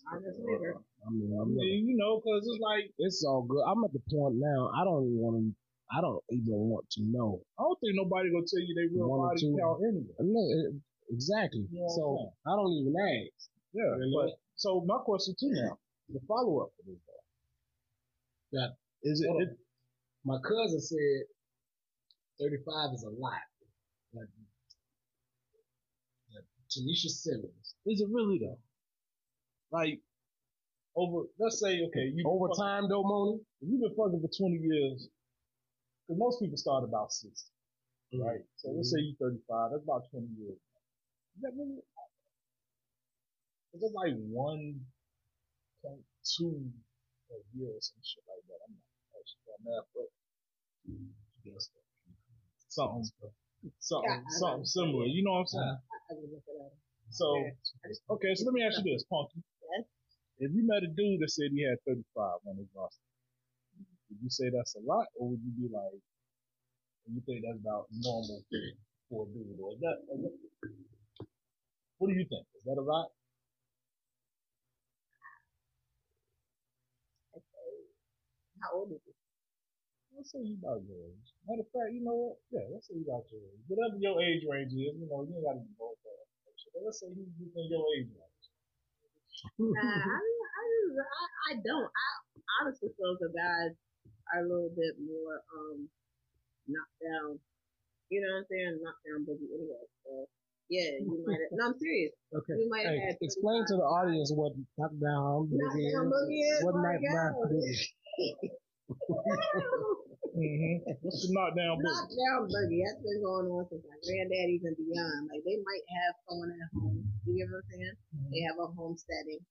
I just figured. I mean, I mean, you know, because it's like, it's all good. I'm at the point now, I don't even want to, I don't even want to know. I don't think nobody going to tell you they real body count anyway. I mean, exactly. You know so I don't even ask. Yeah. Really? But, so my question to you now, the follow-up for this guy. Yeah. Is it, it, my cousin said, thirty-five is a lot. Like, like Tanisha Simmons. Is it really though? Like, over, let's say, okay, you over time fucking, though, Moni? You've been fucking for twenty years, because most people start about sixty, mm-hmm. right? So mm-hmm. let's say you're thirty-five, that's about twenty years. Is that really? Is that like one point two a year or some shit like that? I'm not actually sure on that, but you guess that. Something, something, yeah, something similar. You know what I'm saying? I, I look it up. So, okay, so let me ask you this, Punky. Yes? If you met a dude that said he had thirty-five on his roster, would you say that's a lot, or would you be like, you think that's about normal for a dude? Or is that, what do you think? Is that a lot? How old is he? Let's say you about your age. Matter of fact, you know what? Yeah, let's say you about your age. Whatever your age range is, you know, you ain't got to be both of them. But let's say you within your age range. uh, I, I, I, I don't. I honestly feel the guys are a little bit more um knocked down. You know what I'm saying? Knocked down boogie anyway. So yeah, you might have. No, I'm serious. Okay. You might hey, have explain to the audience what knocked down boogie is. What knocked down boogie is. Mm-hmm. What's the knockdown boogie? Knockdown boogie. That's been going on since my granddaddies and beyond. Like they might have someone at home. You get what I'm saying? Mm-hmm. They have a homesteading.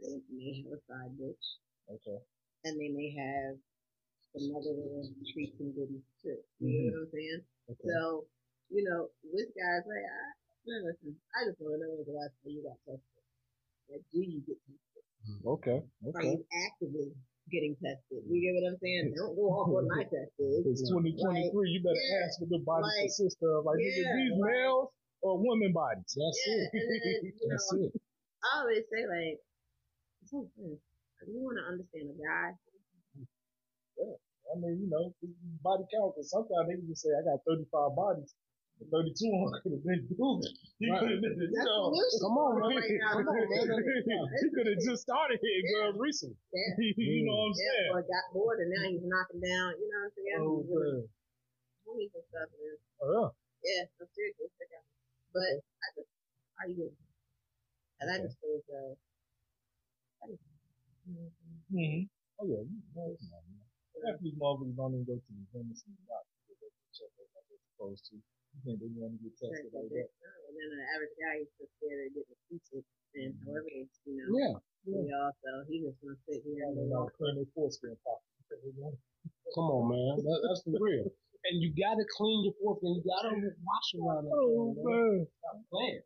They may have a side bitch. Okay. And they may have some other little treats and goodies too. You mm-hmm. know what I'm saying? Okay. So you know, with guys like I, man, listen, I just want to know when the last time you got tested. Like, do you get tested? Okay. Okay. Are you actively getting tested? You get what I'm saying? Don't go off what my test is. It's twenty twenty-three. Like, you better yeah, ask for the body like, sister. Like, yeah, is it these like, males or women bodies? That's yeah, it. Then, That's know, it. I always say, like, if you want to understand a guy, yeah, I mean, you know, body count. Because sometimes they can say, I got thirty-five bodies. thirty-two could have been doing it. He right. could have been, you know, come on, man. Come on, man. He could have just started hitting yeah. girls recently. Yeah. You know what I'm yeah. saying? Or got bored and now he's knocking down, you know what I'm saying? Oh, man. Homies and stuff, man. Oh, yeah. Yeah, so seriously, check out. But I just, how you doing? And I just feel uh, I just, mm-hmm. Oh, yeah. Half these motherfuckers don't even go to the dentist and the doctor. They go to the check out like they're supposed to. You think they want to get tested like that? And then the average guy is just scared of getting treated, and however it's, you know, yeah, yeah. We all, so he just want to sit here and you know, clean their foreskin pocket. Come on, man, that, that's for real. And you gotta clean your foreskin. You gotta wash around it. Oh man, stop playing.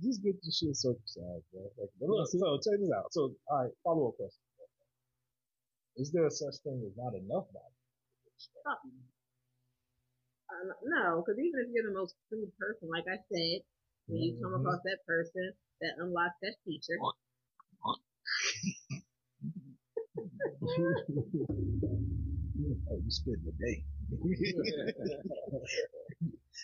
Just get your shit circumcised, man. Like, look, so check this out. So, all right, follow up question: is there a such thing as not enough body? Uh, no, because even if you're the most true person, like I said, when you come across that person, that unlocks that feature. Oh, you spend the day.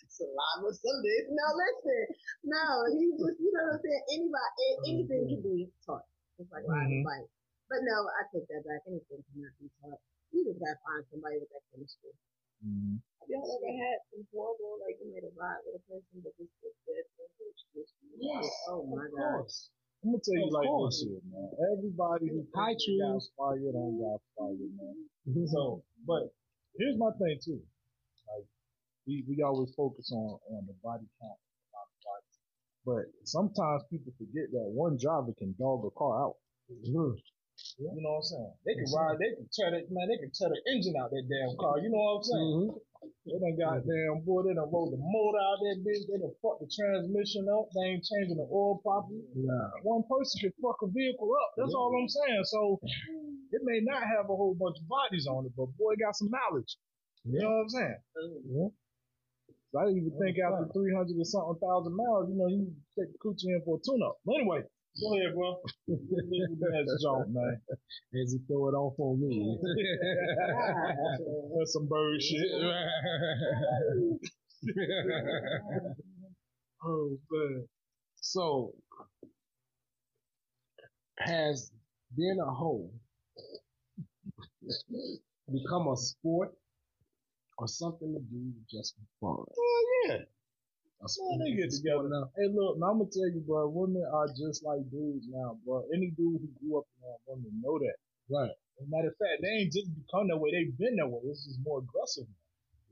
Salama Sunday. No, listen. No, he just, you know what I'm saying? Anybody, anything can be taught. It's like riding a bike. But no, I take that back. Anything cannot be taught. You just gotta find somebody with that chemistry. Mm-hmm. Have y'all ever had some horrible, like you made a vibe with a person, but this is good? Yes. Oh my gosh. I'm gonna tell you like this shit, man. Everybody who I choose got fired on got fired, man. Mm-hmm. So, but here's my thing too. Like we, we always focus on on the body count, body body. But sometimes people forget that one driver can dog a car out. Mm-hmm. You know what I'm saying? They can ride, they can tear that, man, they can tear the engine out that damn car. You know what I'm saying? Mm-hmm. They done got damn boy, they done rolled the motor out that bitch, they done fucked the transmission up, they ain't changing the oil properly. Yeah. One person can fuck a vehicle up. That's yeah. all I'm saying. So it may not have a whole bunch of bodies on it, but boy, it got some mileage. You yeah. know what I'm saying? Yeah. So I didn't even think yeah. after three hundred or something thousand miles, you know, you take the coochie in for a tune-up. But anyway. Go ahead, bro. That's junk, man. As he throw it off on me. That's some bird shit. Oh, man. So, has being a hoe become a sport or something to do just for fun? Oh, yeah. Man, they get together now. Hey, look, now I'm gonna tell you, bro. Women are just like dudes now, bro. Any dude who grew up around women know that, right? As a matter of fact, they ain't just become that way. They've been that way. This is more aggressive now.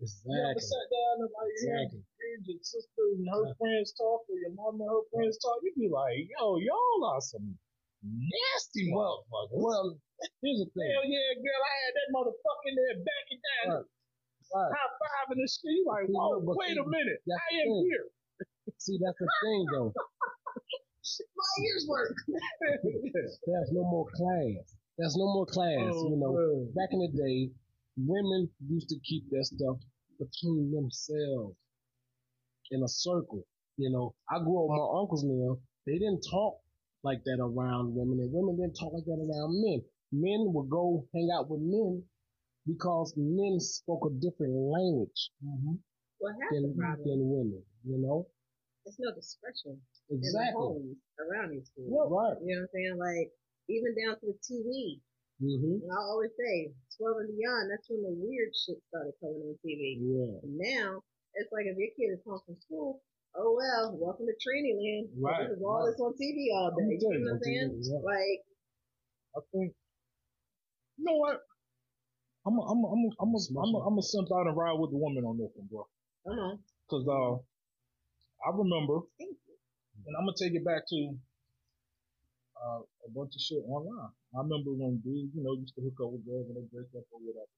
Exactly. You ever sat down and like exactly. you know, your sister and her right. friends talk, or your mom and her friends talk? You'd be like, yo, y'all are some nasty motherfuckers. Well, here's the thing. Hell yeah, girl, I had that motherfucker in there back and down. Right. Right. High five in the street. You like, whoa, but wait see, a minute. I am thing. Here. See, that's the thing, though. My ears work. There's no more class. There's no more class. Oh, you know, man. Back in the day, women used to keep their stuff between themselves in a circle. You know, I grew up with my uncles now. They didn't talk like that around women, and women didn't talk like that around men. Men would go hang out with men because men spoke a different language mm-hmm. well, than, than women, you know? There's no discretion exactly. in the homes around these kids. Well, right. You know what I'm saying? Like, even down to the T V. Mm-hmm. And I always say, twelve and beyond, that's when the weird shit started coming on T V. Yeah. And now, it's like if your kid is home from school, oh well, welcome to Trini Land. Right. This is all right. that's on T V all day. You know what I'm saying? Yeah. Like, I think, you know what? I'm a, I'm a, I'm a, I'm a, I'm a, I'm a simp out and ride with the woman on this one, bro. Uh-huh. Because uh, I remember, and I'm gonna take it back to uh, a bunch of shit online. I remember when dudes, you know, used to hook up with girls and they break up or whatever.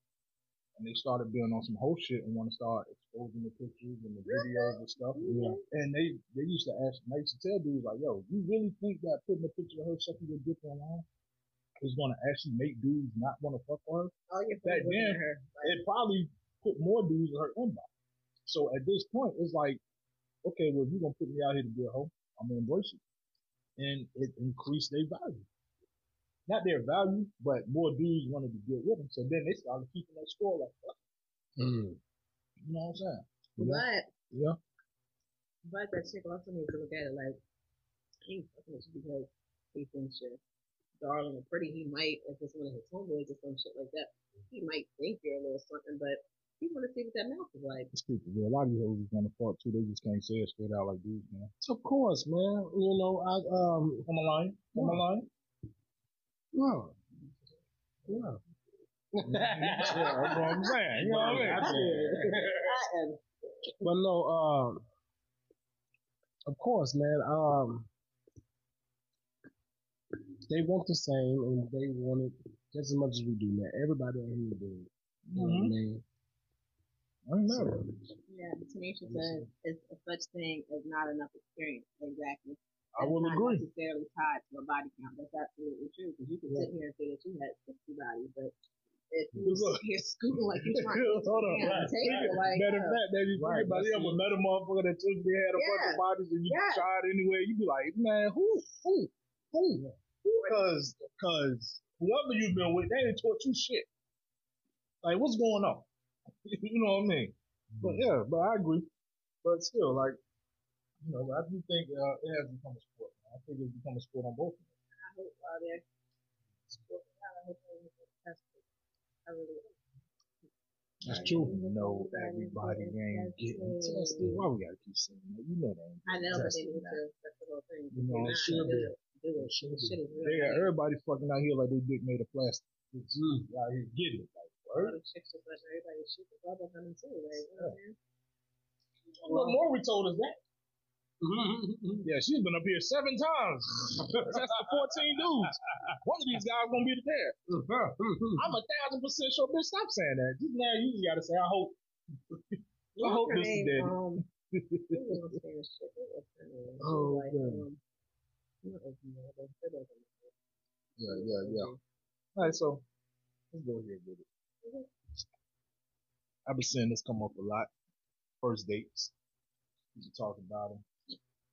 And they started being on some whole shit and want to start exposing the pictures and the videos and stuff. Mm-hmm. Yeah. And they, they used to ask, they used to tell dudes like, yo, you really think that putting a picture of her sucking your dick online is going to actually make dudes not want to fuck with her? Oh, yeah, back then, her. Right. It probably put more dudes in her inbox. So at this point, it's like, okay, well, if you're going to put me out here to be a hoe, I'm going to embrace you. And it increased their value. Not their value, but more dudes wanted to get with them. So then they started keeping their score like that. Mm. You know what I'm saying? But, yeah. yeah. But that chick also needs to look at it like, he fucking with you because he thinks you're darling and pretty. He might, if it's one of his homeboys or some shit like that, he might think you're a little something, but he want to see what that mouth is like. It's stupid, yeah. A lot of these hoes is going to fuck too. They just can't say it straight out like dudes, man. Of course, man. You know, I, um, I'm a lion. I'm a lion. No, no. Yeah, that's what I'm saying. You know what I mean? But no, um, of course, man. Um, they want the same, and they want it just as much as we do, man. Everybody on here does. You know what I mean? I don't know. Yeah, Tanisha says it's a such thing as not enough experience. Exactly. That's I will not agree. Necessarily tied to a body count. That's absolutely true. Because you can yeah. sit here and say that you had sixty bodies, but if you you're scooping like you're trying to hold on, right. take it, like matter of fact, that you think about it, a metal motherfucker that took they had a yeah. bunch of bodies and you yeah. tried anyway, you be like, man, who, who, who, who? Because, because whoever you've been with, they ain't taught you shit. Like, what's going on? You know what I mean? Mm-hmm. But yeah, but I agree. But still, like. You know, I do think uh, it has become a sport. I think it's become a sport on both of them. I hope uh, they're sport. I hope they're I really That's true. You know, everybody ain't getting tested. Why we gotta keep saying that? You know they ain't getting tested. I know, but they need to. That's the whole thing. You know, it should be. It should be. They got everybody fucking out here like they dick made of plastic. It's you out here getting it. Like, what? Everybody shoot the bubble coming too. Like, you know what I'm saying? Well, Maury told us that. Mm-hmm. Yeah, she's been up here seven times. That's the fourteen dudes. One of these guys gonna be the dad. I'm a thousand percent sure, bitch. Stop saying that. Just now, you just gotta say, I hope. I hope this is dead. Um, oh man. Yeah, yeah, yeah. All right, so let's go ahead with it. I've been seeing this come up a lot. First dates. We should talk about them.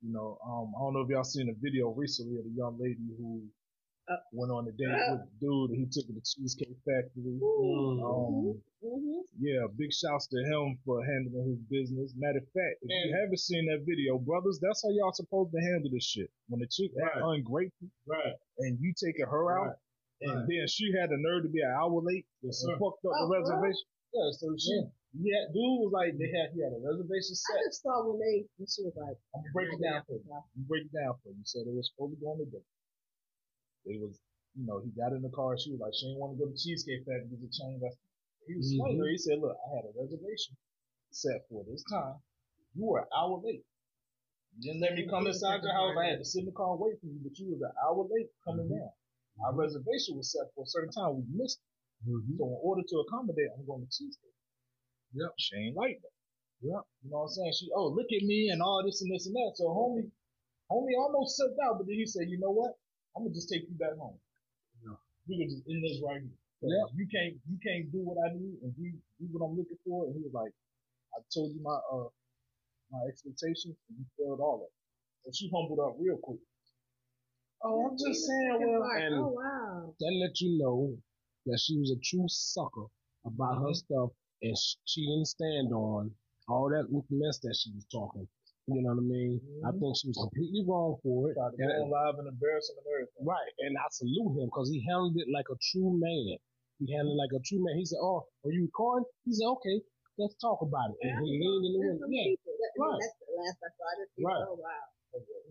You know, um, I don't know if y'all seen a video recently of a young lady who uh, went on a date uh, with a dude and he took her to Cheesecake Factory. Ooh, um, mm-hmm. Yeah, big shouts to him for handling his business. Matter of fact, if mm. you haven't seen that video, brothers, that's how y'all supposed to handle this shit. When the chick right. are ungrateful right. and you taking her right. out right. and then she had the nerve to be an hour late and yes, fucked up oh, the reservation. Right. Yeah, so she... Yeah. Yeah, dude was like, they had, he had a reservation set. I just saw when they, and she was like, I'm gonna break it down for you. I'm break it down for you. So they were supposed to go on the date. They was, you know, he got in the car, she was like, she didn't want to go to Cheesecake Factory because it's a chain restaurant. He was mm-hmm. smarter. He said, look, I had a reservation set for this time. You were an hour late. You didn't let me come inside your house. I had to sit in the car and wait for you, but you was an hour late coming mm-hmm. down. Our mm-hmm. reservation was set for a certain time. We missed it. Mm-hmm. So in order to accommodate, I'm going to Cheesecake. Yep. She ain't like that. Yep. You know what I'm saying? She, oh, look at me and all this and this and that. So homie, homie almost slipped out, but then he said, you know what? I'm gonna just take you back home. Yeah. We can just end this right here. Yep. You can't, you can't do what I need and do, do what I'm looking for. And he was like, I told you my uh my expectations and you failed all of it. And she humbled up real quick. Oh, I'm just saying, well, and oh, wow. That let you know that she was a true sucker. about her stuff, and she didn't stand on all that mess that she was talking. You know what I mean? Mm-hmm. I think she was completely wrong for it. And alive and embarrassing and everything. Right, and I salute him because he handled it like a true man. He handled it like a true man. He said, "Oh, are you recording?" He said, "Okay, let's talk about it." And yeah, he leaned in the window. Yeah, that, right. That's the last I saw. I just right. Oh wow.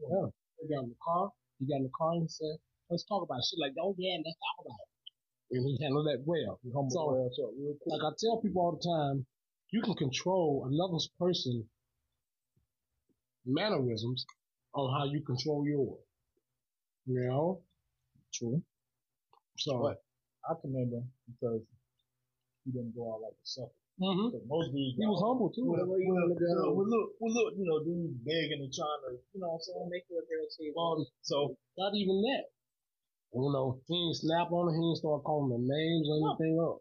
Yeah. He got in the car. He got in the car and said, "Let's talk about it." She's like, "Oh yeah, let's talk about it." And he handled that well. He humbled so, well. So, like I tell people all the time, you can control another person's mannerisms on how you control yours. You know? True. So but I commend him because he didn't go out like a sucker. Mm-hmm. Most dudes, he was humble too. Well, well, well, look, well, look, you know, dudes begging and trying to, you know what I'm saying, make you a girl too. Um, so not even that. You know, he didn't slap on him, he didn't start calling the names or anything no. up.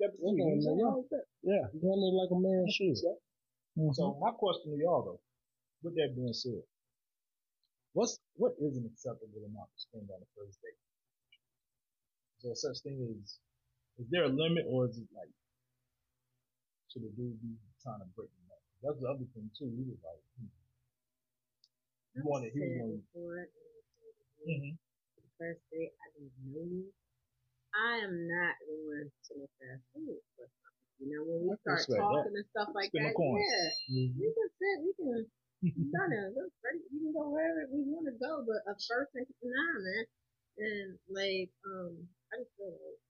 That you know, man, yeah. Like that. Yeah, he handled like a man should. Mm-hmm. So my question to y'all though, with that being said, what's what is an acceptable amount to spend on a first date? Is there such thing as is there a limit, or is it like should a dude be trying to break them up? That's the other thing too. He was like, hmm. you want to hear one mm-hmm. the first date. I didn't know you. I am not going to look at food. You know when we I start talking that. and stuff like Spend that, yeah, mm-hmm. we can sit, we can. No, no, we can go wherever we want to go, but a first and nah, man. And like, um, I just feel like,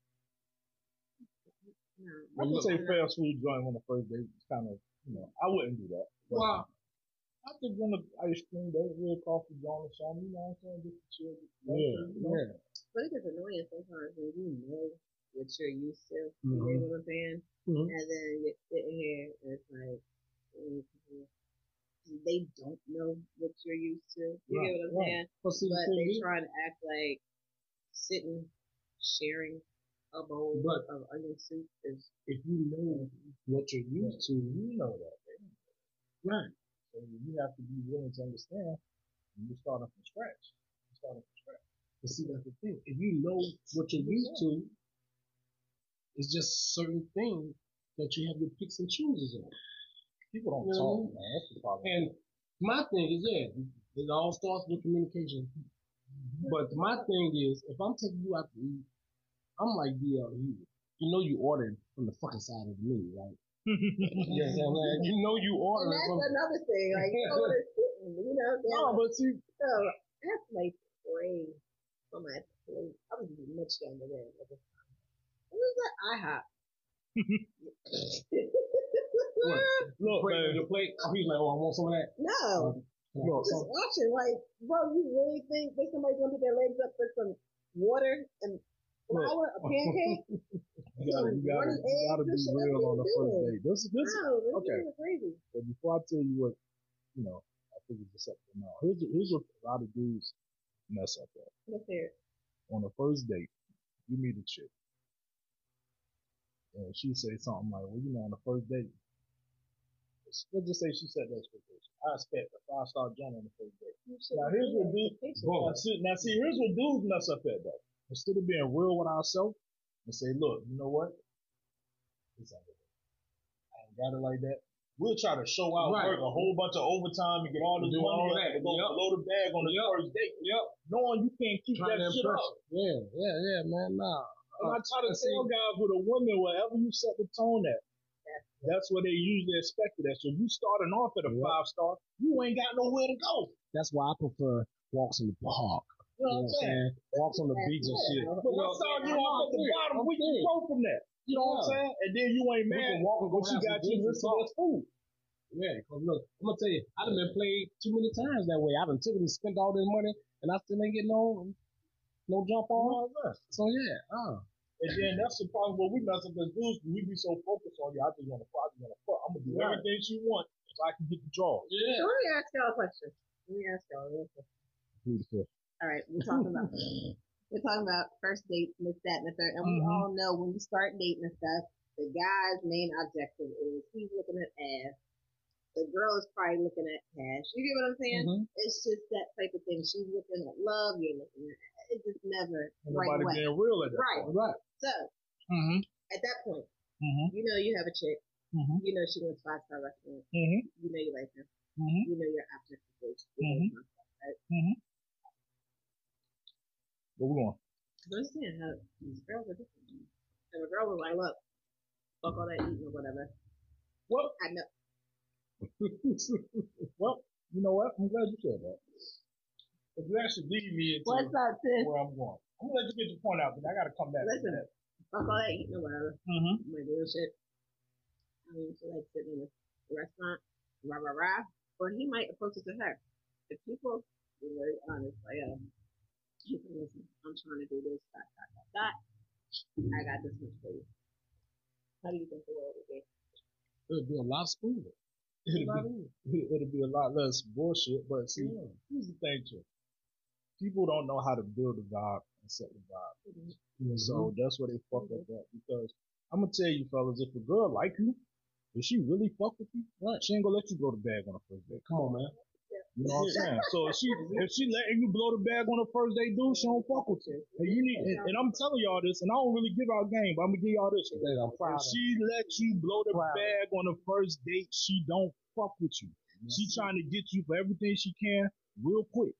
nah, I would say fast food joint on the first date is kind of, you know, I wouldn't do that. Wow. I think on the ice cream, they real coffee joint or something, you know what I'm saying? Just to chill. Yeah, you know? yeah. But it gets annoying sometimes when you know what you're used to, mm-hmm. you know what I'm saying? Mm-hmm. And then you're sitting here and it's like, mm-hmm. they don't know what you're used to. You right, get what I'm right. saying? Well, see, but they try to act like sitting, sharing a bowl but of onion soup is. If you know what you're used to, you know that. Right. So you have to be willing to understand when you start up from scratch. You start up from scratch. But see, that's the thing. If you know what you're used to, it's just certain things that you have your picks and chooses on. People don't you know talk, man. That's the problem. And my thing is, yeah, it all starts with communication. Mm-hmm. But my thing is, if I'm taking you out to eat, I'm like, yeah, you, you know you ordered from the fucking side of the menu, right? yeah, yeah, like, you know you ordered. And that's from... another thing. Like, you know what it's sitting, you know? No, like, but see. So, that's like great for my plate. I was much younger then at the time. It was like IHOP. Look, look man, your plate. He's like, "Oh, I want some of that." No, no, just watching. Like, bro, you really think that somebody's gonna put their legs up for some water and flour, a pancake? You gotta, you gotta, you gotta be real on the first date. This is this. No, okay, crazy. But before I tell you what, you know, I think it's acceptable now. Here's here's what a lot of dudes mess up at. Let's hear it. On the first date, you meet a chick, and she say something like, "Well, you know, on the first date." Let's just say she set the expectation. I expect a five-star joint on the first date. Now here's what dudes. Now see, here's what dudes mess up at though. Instead of being real with ourselves and say, "Look, you know what? It's out of it. I ain't got it like that." We'll try to show out, right. work a whole bunch of overtime and get all this do money all that. and go yep. blow the bag on the yep. first date. Yep. Knowing you can't keep Trying that shit up. Yeah, yeah, yeah, man. Nah. And uh, I try to I tell see. guys with a woman, wherever you set the tone at. That's where they usually expect it at. So you starting off at a yeah. five star, you ain't got nowhere to go. That's why I prefer walks in the park. You know what I'm saying? Walks on the beach and shit. But when I saw you off at the bottom, we can go from that. You know what I'm saying? And then you ain't mad because you got you this food. Yeah, because look, I'm gonna tell you, I done been played too many times that way. I done took and spent all this money, and I still ain't getting no no jump on. So yeah, uh. And then that's the problem where we mess up as dudes. We be so focused on you. I just want to fuck. I just want to fuck. I'm gonna do right. everything she wants so I can get the draw. Yeah. So let me ask y'all a question. Let me ask y'all a question. Beautiful. All right, we're talking about we're talking about first dates and this, that, and the third. And mm-hmm. we all know when you start dating and stuff, the guy's main objective is he's looking at ass. The girl is probably looking at cash. You get what I'm saying? Mm-hmm. It's just that type of thing. She's looking at love. You're looking at it's just never Ain't right. Nobody way. being real at that. Right. Point. Right. So, mm-hmm. at that point, Mm-hmm. You know you have a chick. Mm-hmm. You know she went to five-star restaurant. Mm-hmm. You know you like her. Mm-hmm. You know you're after her. Mm-hmm. Right? Mm-hmm. Where we going? I don't understand how these girls are different. If a girl was like, look, fuck all that eating or whatever. Well, I know. Well, you know what? I'm glad you said that. If you actually lead me into What's up, where I'm going, I'm gonna let you get your point out, because I gotta come back. Listen, to that. Fuck all that eating or whatever. Mm-hmm. My real shit. I mean, she like sitting in a restaurant, rah rah rah. Or he might approach it to her. If people be very honest, like, uh, you can listen, I'm trying to do this, dot dot dot dot. I got this much for you. How do you think the world would be? It'll be a lot smoother. It'll be, it'll be a lot less bullshit. But see, yeah. Here's the thing too. People don't know how to build a vibe and set the vibe. Mm-hmm. And so mm-hmm. that's where they fuck mm-hmm. up at. Because I'm gonna tell you fellas, if a girl like you, if she really fuck with you, right, she ain't gonna let you blow the bag on the first day. Come on, man. Yeah. You know what I'm saying? So if she if she letting you blow the bag on the first day, dude, she don't fuck with you. And you need and, and I'm telling y'all this, and I don't really give out game, but I'm gonna give y'all this. Yeah, I'm proud if of she you. Let you blow the proud bag on the first date, she don't fuck with you. Yeah. She trying to get you for everything she can real quick.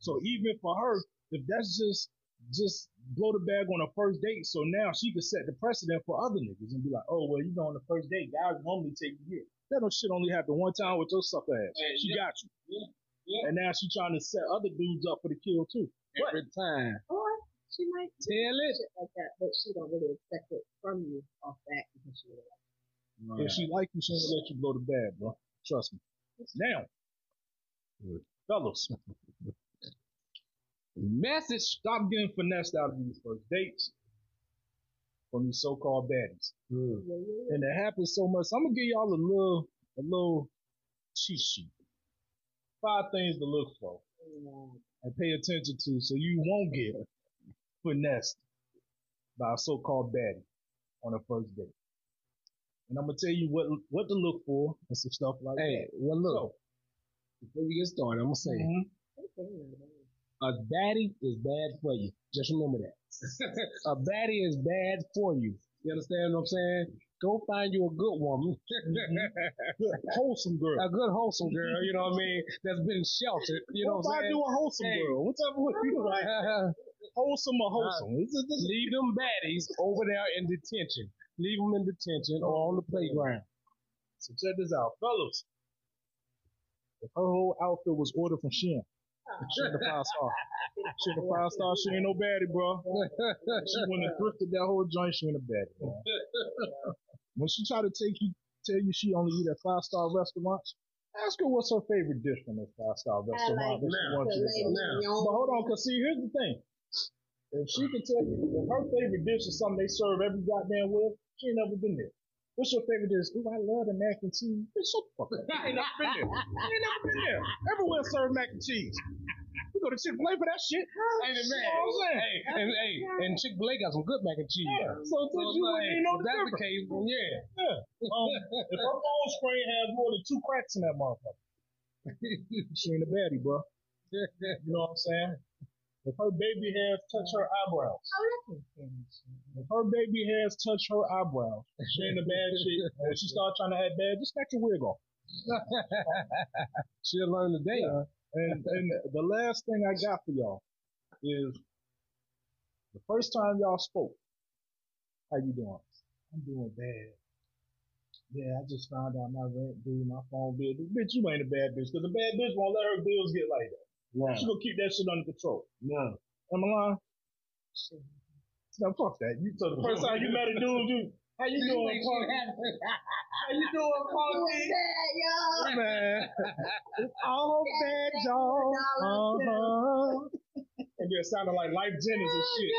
So even for her, if that's just just blow the bag on a first date, so now she could set the precedent for other niggas and be like, oh, well, you know, on the first date, guys normally take you here. That no shit only happened one time with your sucker ass. Hey, she yeah. got you. Yeah. Yeah. And now she trying to set other dudes up for the kill, too. Every but, time. Or she might tell it shit like that, but she don't really expect it from you off that because she really like you. Right. If she like you, she ain't gonna let you blow the bag, bro. Trust me. Now, fellas. Message, stop getting finessed out of these first dates from these so-called baddies. Mm. Yeah, yeah, yeah. And it happens so much. So I'm going to give y'all a little, a little cheat sheet. Five things to look for mm. and pay attention to so you won't get finessed by a so-called baddie on a first date. And I'm going to tell you what, what to look for and some stuff like hey, that. Hey, well, look, so, before you get started, I'm going to say mm-hmm. a baddie is bad for you. Just remember that. A baddie is bad for you. You understand what I'm saying? Go find you a good woman. Good, wholesome girl. A good, wholesome girl, you know what I mean? That's been sheltered, you know what I'm saying? Go find you a wholesome hey. girl. What's up with you? Like, wholesome or wholesome? Uh, this is, this leave them baddies over there in detention. Leave them in detention or on the playground. So check this out. Fellas, if her whole outfit was ordered from Shein, she ain't a five star. She ain't a five star. She ain't no baddie, bro. She wouldn't have thrifted that whole joint. She ain't a baddie, bro. When she try to take you, tell you she only eat at five star restaurants, ask her what's her favorite dish from this five star restaurant. Like now, now. But hold on, cause see, here's the thing. If she can tell you that her favorite dish is something they serve every goddamn well, she ain't never been there. What's your favorite dish? Ooh, I love the mac and cheese. Bitch, shut the fuck up. I ain't never been there. I ain't never been there. Everywhere serves mac and cheese. We go to Chick-fil-A for that shit. Hey, man. You know what I'm saying? Hey, and, hey, and Chick-fil-A got some good mac and cheese. Yeah. So, so you like, ain't know the that's difference. The case, well, yeah. yeah. Um, if her phone screen has more than two cracks in that motherfucker, she ain't a baddie, bro. You know what I'm saying? If her baby hairs touch her eyebrows, if her baby hairs touch her eyebrows, she ain't a bad chick. If she start trying to have bad, just cut your wig off. She'll learn the day. Yeah. And, and the last thing I got for y'all is the first time y'all spoke, how you doing? I'm doing bad. Yeah, I just found out my rent bill, my phone bill. Bitch, you ain't a bad bitch, because a bad bitch won't let her bills get like that. Yeah. She's gonna keep that shit under control. Yeah. Am I lying? No, fuck that. You, so the first time you met a dude, you, how you doing, Paul? How you doing, Paul? Y'all. Man. It's all bad, y'all. Uh-huh. And you're sounding like Life Jennings and shit.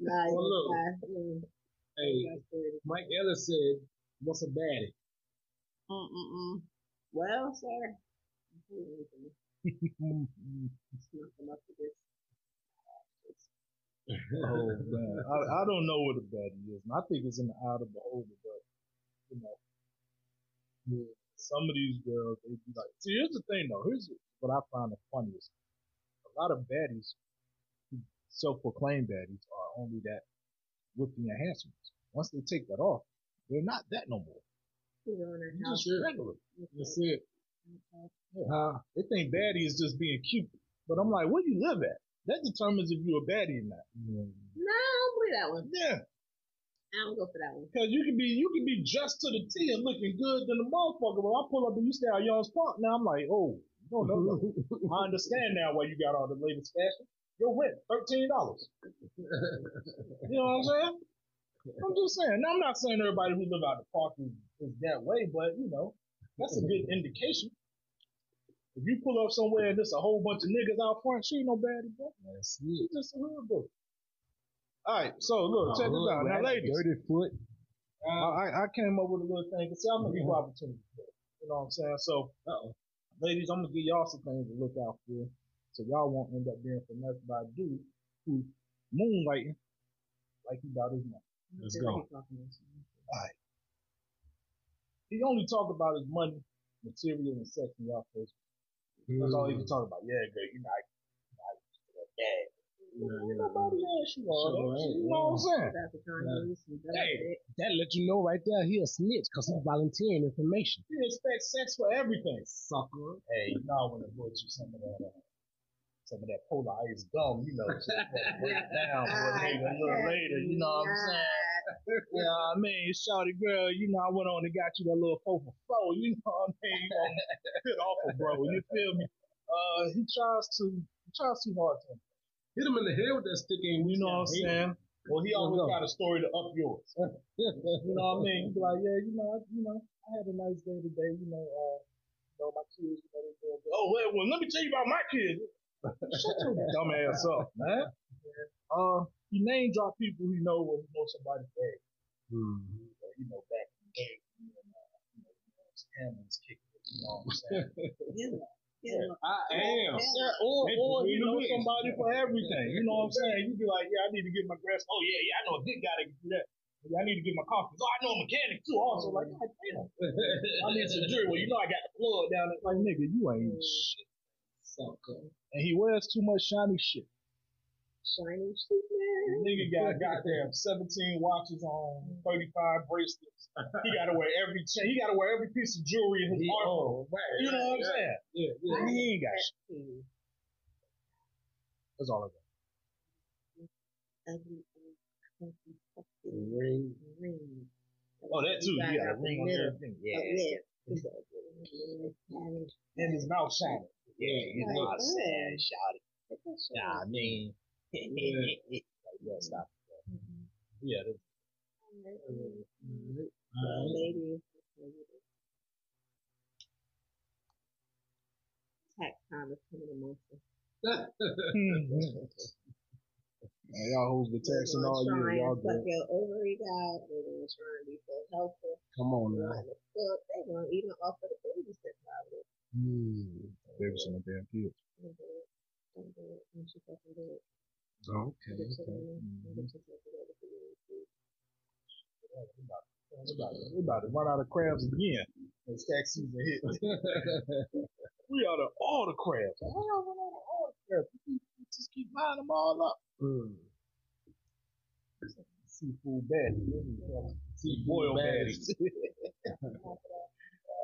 Nice. Well, look. Nice. Hey, Mike Ellis said, what's a baddie? Mm-mm-mm. Well, sir. Oh man, I, I don't know what a baddie is. And I think it's in the eye of the beholder, but you know, yeah, some of these girls they be like. See, here's the thing though. Here's what I find the funniest: a lot of baddies, self-proclaimed baddies, are only that whipping and handsome. Once they take that off, they're not that no more. They're just regular. Okay. That's it. Okay. Yeah. Uh, they think baddie is just being cute. But I'm like, where do you live at? That determines if you're a baddie or not. Mm. No, I don't believe that one. Yeah. I don't go for that one. Because you could be you could be dressed to the T and looking good than the motherfucker. When I pull up and you stay out y'all's park, now I'm like, oh, no, no, no. I understand now why you got all the latest fashion. Your rent, thirteen dollars. You know what I'm saying? I'm just saying. Now, I'm not saying everybody who live out the park is, is that way, but, you know, that's a good indication. If you pull up somewhere and there's a whole bunch of niggas out front, she ain't no baddie, bro. That's it. She's just a hood book. All right, so look, oh, check this out. Now, ladies. thirty foot. Uh, I, I came up with a little thing. See, I'm going to give you opportunity. You know what I'm saying? So, uh-oh. Ladies, I'm going to give y'all some things to look out for. So y'all won't end up being finessed by a dude who's moonlighting like he got his money. Let's go. All right. He only talked about his money, material, and sex in y'all first. Mm. That's all he can talk about. Yeah, girl, you not, you not bad. You know what I'm saying? Yeah. Hey, that let you know right there he a snitch because he's volunteering information. He expects sex for everything, sucker. Hey, you know I want to go to some of that. Uh, Some of that polar ice gum, you know, just break down for a nigga a little later, you know what I'm saying? You know what I mean? Shawty girl, you know, I went on and got you that little four for four, you know what I mean? You know, fit off of bro, you feel me? Uh, he tries to, he tries too hard to hit him in the head with that stick, and you know what I'm saying? Well, he always got a story to up yours. You know what I mean? He'd be like, yeah, you know, I, you know, I had a nice day today, you know, uh, you know, my kids, you know, they oh, well, well, let me tell you about my kids. Shut your dumb ass up, man. Uh, he name drop people he know when he knows somebody's egg. Mm-hmm. So, you know, back in the day, you know, you know, you know scammers kicking it, you know what I'm saying? Yeah, yeah. I am. Yeah. Or, or you know somebody for everything, you know what I'm saying? You be like, yeah, I need to get my grass. Oh, yeah, yeah, I know a good guy that can do that. I need to get my coffee. Oh, I know a mechanic too. Also, like, God damn. I need some jewelry. Well, you know, I got the plug down there. Like, nigga, you ain't shit. Okay. And he wears too much shiny shit. Shiny shit, man. The nigga got goddamn seventeen watches on, thirty-five bracelets. He gotta wear every chain. He gotta wear every piece of jewelry in his armor. Right. You know what I'm yeah. saying? Yeah, yeah. He ain't got shit. Too. That's all I got. Ring, ring. Oh, that too. You got a ring on everything. Yeah. And his mouth shining. Yeah, you know what I'm saying, shawty. Nah, I mean, yeah, yeah, stop it. Mm-hmm. Yeah, that's mm-hmm. Mm-hmm. Uh, ladies, tax time is coming amongst us. Y'all hold the tax and all you y'all good. Your ovary out. They're gonna try and be so helpful. Come on now. They're gonna even offer the baby sit probably. Mm. Baby, some damn kids. Okay. We're about to run out of crabs again. It's tax season hit. We ought to all the crabs. Why y'all run out of all the crabs? We just keep buying them all up. Mm. Seafood baddies. Seafood boiled baddies.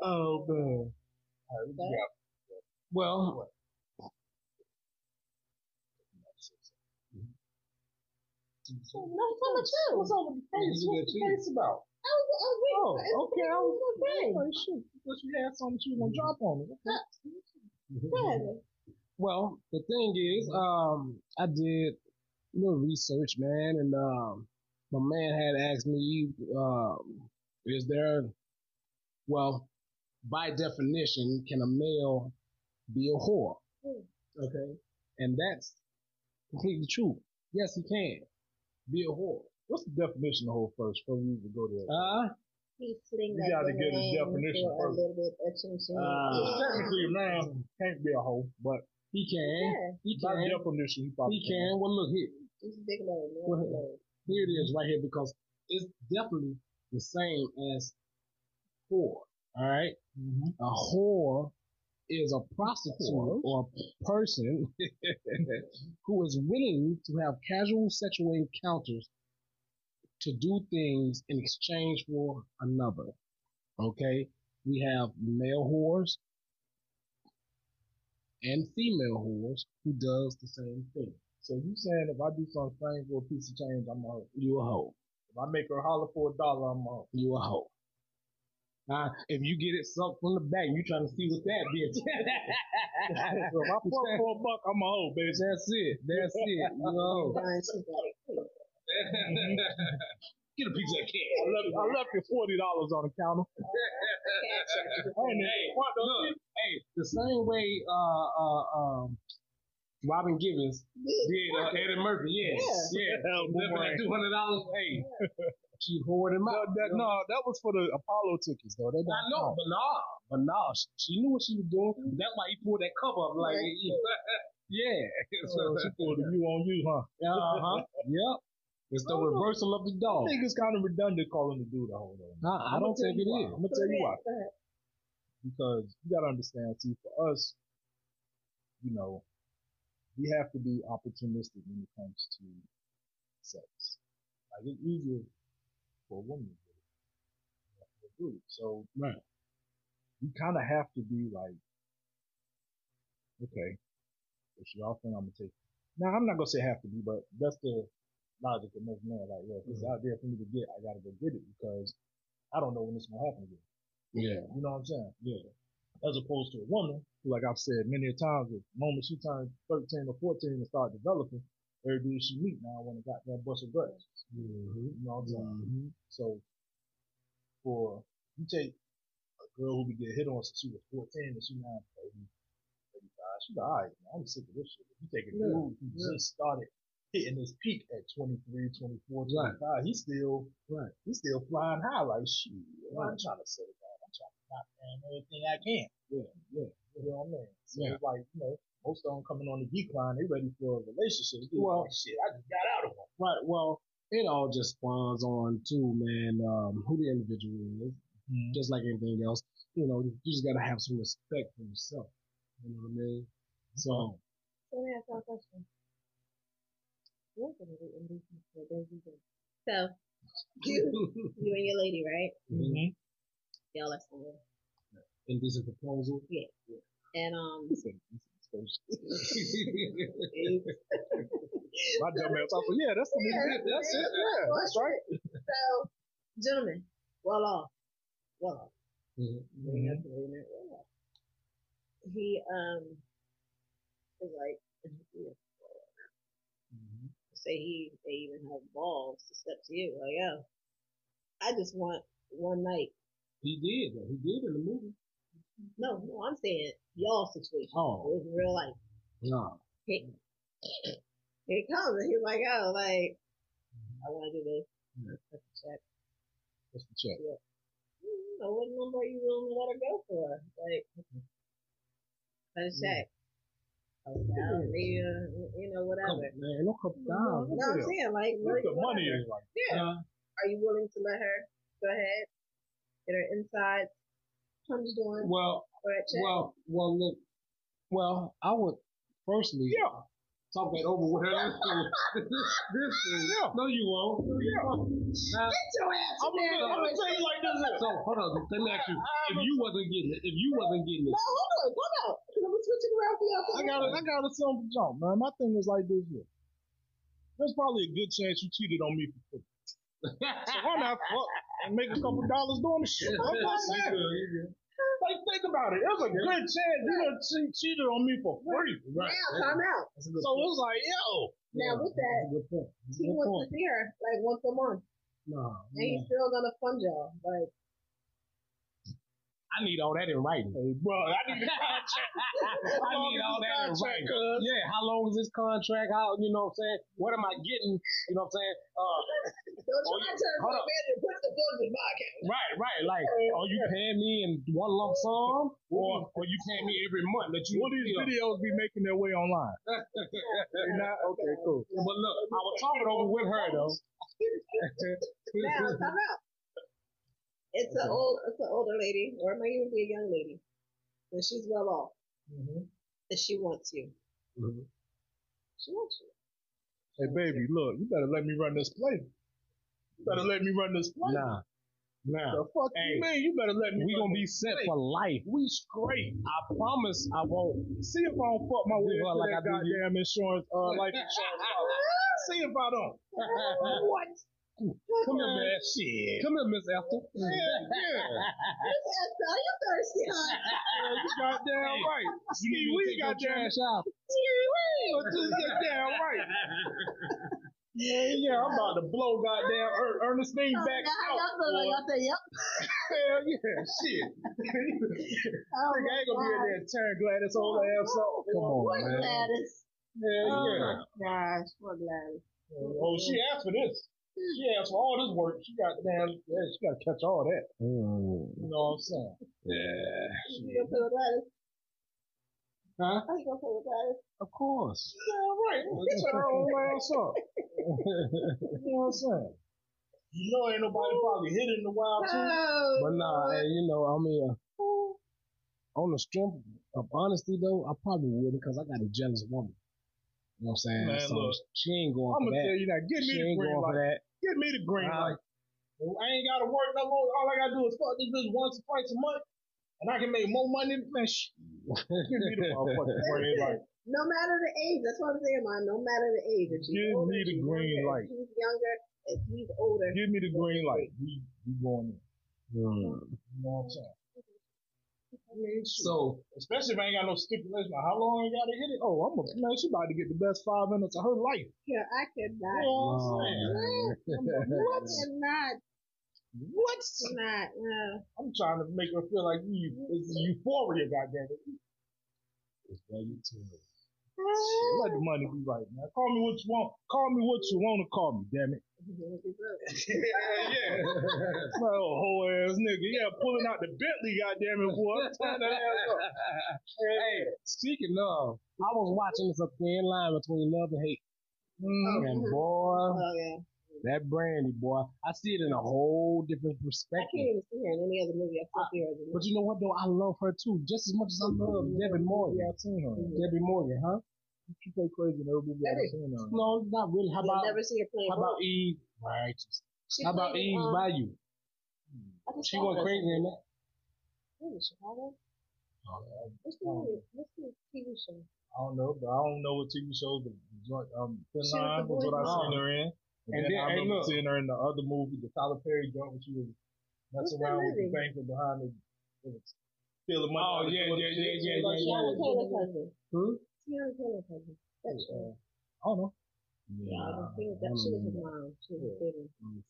Oh, man. Yeah. Well, so no, too. What's all the face? What's the face about? I was, I was oh, it's okay. I was okay. Like, shit, because you had something you want to drop on me. Okay. Well, the thing is, um, I did a little research, man, and um, my man had asked me, um, is there, well. By definition, can a male be a whore? Okay. And that's completely true. Yes, he can be a whore. What's the definition of whore first before we even go there? Uh, He's sitting you got to get his definition first. Uh, uh, technically, a man can't be a whore, but he can. Yeah. He can. By definition, he probably he can. can. Well, look here. It's big load, well, load. Here it is right here because it's definitely the same as whore. All right, mm-hmm. A whore is a prostitute or a person who is willing to have casual sexual encounters to do things in exchange for another. Okay? We have male whores and female whores who does the same thing. So you saying if I do something for a piece of change, I'm a you a hoe. If I make her holler for a dollar, I'm a you a hoe. Now, if you get it sucked from the back, you trying to see what that bitch. So if I fuck for a buck, I'm a hoe, bitch. That's it. That's it. You know. Get a piece of that cake. I left, I left your forty dollars on the counter. Hey, look, hey, the same way uh, uh, um, Robin Givens did uh, Eddie Murphy. Yes, yeah, yeah. Two hundred dollars. Hey. She hoarded him out. No, that, no, that was for the Apollo tickets, though. They I know, know, but nah, but nah, she, she knew what she was doing. Mm-hmm. That's why he pulled that cover up, like, yeah. So she pulled the you on you, huh? Uh huh. Yep. It's the reversal of the dog. I think it's kind of redundant calling the dude a hoe. Nah, I don't think it is. I'm gonna tell you why. Because you gotta understand, see, for us, you know, we have to be opportunistic when it comes to sex. Like it's easier. A woman, so right. You kind of have to be like, okay, if she offering, I'm gonna take. Now I'm not gonna say have to be, but that's the logic of most men. Like, well, if it's out there for me to get, I gotta go get it because I don't know when it's gonna happen again. Yeah, you know what I'm saying. Yeah, as opposed to a woman who, like I've said many a times, the moment she turns thirteen or fourteen and start developing, every dude she meet now I want to goddamn bust her guts. Mm-hmm. You know what I'm saying? Mm-hmm. So, for you take a girl who we get hit on since she was fourteen and she now thirty, thirty-five, she's like, all right, man, I'm sick of this shit. If you take a yeah. dude who yeah. just started hitting his peak at twenty-three, twenty-four, twenty-five, right. he's still, right. he's still flying high like shit. Right. I'm trying to say that. I'm trying to knock down everything I can. Yeah, yeah. You know what I mean? So yeah. it's like, you know, most of them coming on the decline, they ready for a relationship. Dude, well, like, shit, I just got out of one. Right, well, it all just spawns on too, man, um, who the individual is, mm-hmm. just like anything else. You know, you just got to have some respect for yourself. You know what I mean? So. So let me ask you a question. You're going to be in this. So, you, you and your lady, right? Mm-hmm. Y'all are single. Indecent proposal? Yeah. yeah. And, um. My dumb ass thought, yeah, that's the yeah, that's, that's it, yeah, that's right. So, gentlemen, well off, well off. Mm-hmm. He um is like, mm-hmm. say he they even have balls to step to you, like, oh, I just want one night. He did, he did in the movie. No, no, I'm saying y'all situation. Oh, it's real life. No. He, he comes and he's like, oh, like, I want to do this. Yeah. That's the check. That's the check. Yeah. Mm-hmm. What number are you willing to let her go for? Like, that's a check. Okay, you know, whatever. Come, man, don't come down. No, I'm saying, like, what the money is like. Yeah. Uh, are you willing to let her go ahead? Get her inside? Doing well, well, well, look, well, I would personally yeah. talk that over with her. This is, yeah. no, you won't. Yeah. Now, get your ass I'm in there. I'm gonna say like this. So hold on, let me ask you: if you wasn't getting it, if you wasn't getting it, no, hold on, hold on, because I'm switching around for y'all. I got, I got a simple jump, man. My thing is like this here. There's probably a good chance you cheated on me for free. So why not fuck and make a couple dollars doing the shit? I'm not saying. Like, think about it. There's a yeah. good chance you done che- cheated on me for free. Right. Now, time out. So it was like, yo. Now, with that, he wants to see her like once a month. No. And no. he's still gonna fund y'all. Like, I need all that in writing. Hey, bro, I need the contract. I need all that in writing. Yeah, how long is this contract? How, you know what I'm saying? What am I getting? You know what I'm saying? Uh, Don't try to turn my man and put the funds in my account. Right, right. Like, are you paying me in one lump sum? Or are you paying me every month? That you Will these videos be making their way online? Not? Okay, cool. But look, I was talking over with her, though. Now, come out. It's okay. an old, it's an older lady, or it might even be a young lady, and she's well off, mm-hmm. and she wants you. Mm-hmm. She wants you. Hey, baby, look, you better let me run this play. better let me run this play. Nah. Nah. The fuck hey, you mean? You better let me we run gonna be set play. For life. We straight. I promise I won't. See if I don't fuck my way up like I goddamn insurance, uh, life insurance. See if I don't. What? Come here, man. Shit. Come here, Miss Esther. Yeah, yeah. Miss Esther, are you thirsty, huh? Yeah, you goddamn right. Ski Wee goddamn shop. Ski Wee was just goddamn right. Yeah, yeah, I'm about to blow goddamn er- Ernestine oh, back out. Y'all say, yep. Hell yeah, shit. Oh, I ain't gonna be in there tearing Gladys' whole ass off. Come on, what man. Gladys? Hell yeah. Oh my gosh, what Gladys? Oh, she asked for this. Yeah, for all this work, she got damn, yeah, she got to catch all that. Mm. You know what I'm saying? Yeah. You gonna play with Gladys? Huh? How you gonna play with Gladys? Of course. Yeah, right. It's her own ass up. You know what I'm saying? You know, ain't nobody probably hit in the wild too. But nah, hey, you know, I mean, uh, on the strength of honesty though, I probably wouldn't because I got a jealous woman. You know what I'm saying? Man, so look, she ain't going I'm for that. I'm going to tell you that. Give me the green light. Give me the green light. I ain't got to work no more. All I got to do is fuck this bitch once or twice a month, and I can make more money than this. Give me the motherfucking green light. No matter the age. That's what I'm saying, man. No matter the age. If she's Give older, me the green younger, light. If he's younger, if he's older. Give me the green light. We, we going in. Mm. You know what I'm saying? I mean, so, especially if I ain't got no stipulation, how long I gotta hit it? Oh, I'm a, man, she about to get the best five minutes of her life. Yeah, I cannot. You know what I'm saying? I cannot. What? Not. Uh, I'm trying to make her feel like you, it's euphoria, goddamn it. It's value to me. Let the money be right, man. Call me what you want. Call me what you want to call me, damn it. Yeah, yeah. My old whole ass nigga. Yeah, pulling out the Bentley, goddamn it, boy. Turn that ass up. Hey, speaking of, I was watching this up there in line between love and hate. Mm-hmm. And boy, oh, yeah. That Brandy, boy, I see it in a whole different perspective. I can't even see her in any other movie. I can't see her in any But you know what, though? I love her, too. Just as much as I love mm-hmm. Debbie Morgan. Yeah, I've seen her. Mm-hmm. Debbie Morgan, huh? You play crazy in every movie I've seen her. No, not really. How about, never see her play how about Eve? Right. She how about Eve um, Bayou? She went crazy in that. What is Chicago? What's the T V show? I don't know, but I don't know what T V shows. But um, Finland was what I seen her in. And, and then, then I remember hey, seeing her in the other movie, the Tyler Perry joint, when she was messing around with the banker behind the stealing money. Oh, yeah, yeah, yeah, yeah, yeah. Tiana Taylor's husband. Who? Tiana Taylor's husband. That's true. I don't know. Yeah. I think that she was his mom. She was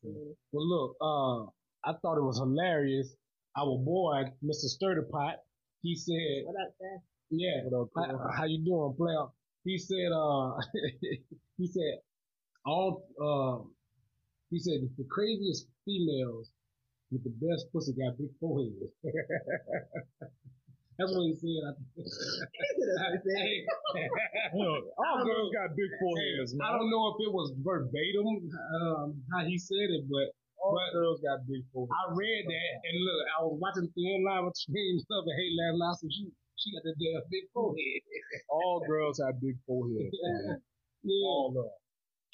kidding. Well, look, uh, I thought it was hilarious. Our boy, Mister Sturdypot, he said, what up, Dad? Yeah. What up, Dad? How you doing, player? He said, uh, he said, All uh, he said the craziest females with the best pussy got big foreheads. That's what he said. All girls got big foreheads. Man. I don't know if it was verbatim um, how he said it, but all but girls got big foreheads. I read that and look, I was watching the end line between love and hate last night. So she she got the damn big forehead. All girls have big foreheads. Man. Yeah. All girls.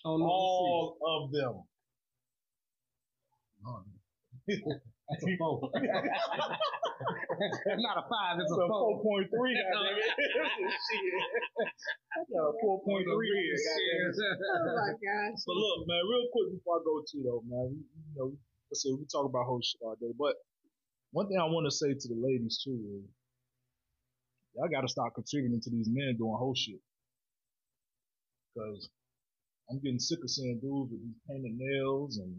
Oh, no, all of them. Oh, that's a four. That's not a five. That's, that's a four point three. That's a four point three. Oh my gosh! But look, man, real quick before I go to though, man, we, you know, let's see, we talk about whole shit all day. But one thing I want to say to the ladies too is, y'all got to start contributing to these men doing whole shit, because I'm getting sick of seeing dudes with these painted nails and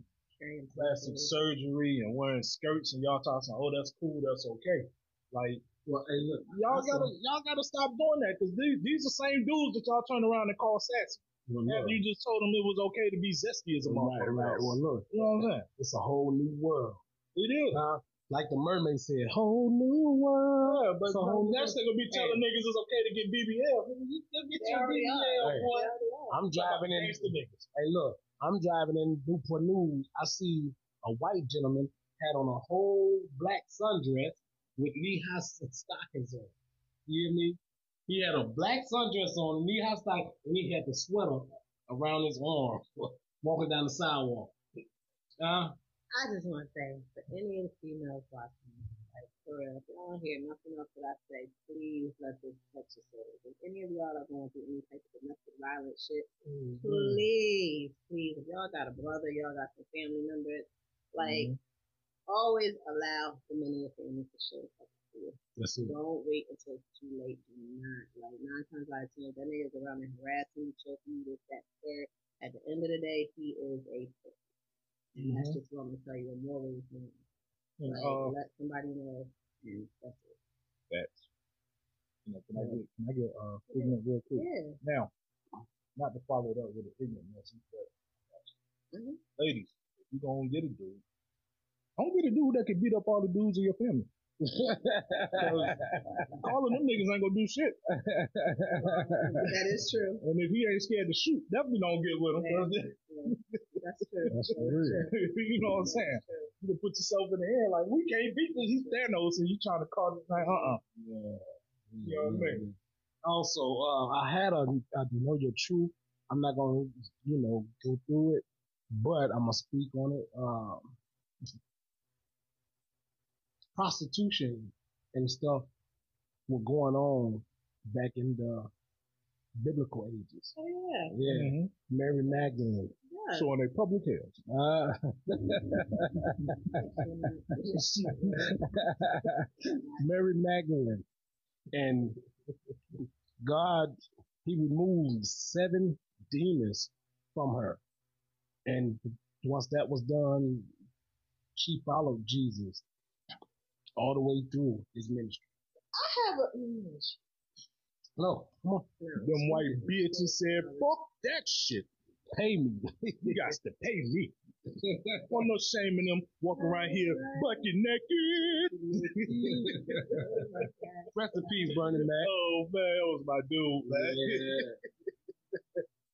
plastic surgery and wearing skirts and y'all talking, oh, that's cool, that's okay. Like, well, hey, look, y'all gotta, a, y'all gotta stop doing that, because these, these are the same dudes that y'all turn around and call sassy. Well, yeah. You just told them it was okay to be zesty as a motherfucker. Right, right. Well, look, you know what I'm saying? It's a whole new world. It is. Uh, Like the mermaid said, whole new world. Yeah, but so next they're gonna be telling hey. niggas it's okay to get B B L. You still get your B B L, hey. boy. I'm driving in. Hey, look, I'm driving in Newport News. I see a white gentleman had on a whole black sundress with knee-high stockings on. You hear me? He had a black sundress on, knee-high stockings, and he had the sweater around his arm walking down the sidewalk. Uh, I just want to say, for any of the females watching, like, for real, if y'all don't hear nothing else that I say, please let this touch your souls. If any of y'all are going through any type of domestic violence shit, mm-hmm. please, please, if y'all got a brother, y'all got some family members, like, mm-hmm. always allow the men in your family to show up. That's it. Don't wait until it's too late. Do not. Like, nine times out of ten, that nigga's around and harassing you, choking you, this, that, third. At the end of the day, he is a person. And mm-hmm. that's just what I'm going to tell you. More ways than one. Like, uh, let somebody know. Yeah. That's it. That's. You know, can yeah. I get, can I get, uh, ignorant yeah. real quick? Yeah. Now, not to follow it up with an ignorant message, but, mm-hmm. ladies, if you're going to get a dude, don't get a dude that can beat up all the dudes in your family. All of them niggas ain't gonna do shit. That is true. And if he ain't scared to shoot, definitely don't get with him. That's true. That's true. That's true. You know what I'm saying? You can put yourself in the air like, we can't beat this. He's Thanos, and you trying to call this like, uh-uh. Yeah. You know what I mean? Also, uh, I had a, I know your truth. I'm not gonna, you know, go through it, but I'm gonna speak on it. Um, prostitution and stuff were going on back in the biblical ages. Oh, yeah. Yeah. Mm-hmm. Mary Magdalene. Yeah. So on a public health. Uh, Mary Magdalene. And God, he removed seven demons from her. And once that was done, she followed Jesus all the way through his ministry. I have a ministry. No, come on. Yeah, them white bitches said, fuck that shit. Pay me. You got to pay me. Well, no shame in them walking around here bucket naked. Rest in peace, Bernie, man. Oh, man, that was my dude, man. Yeah.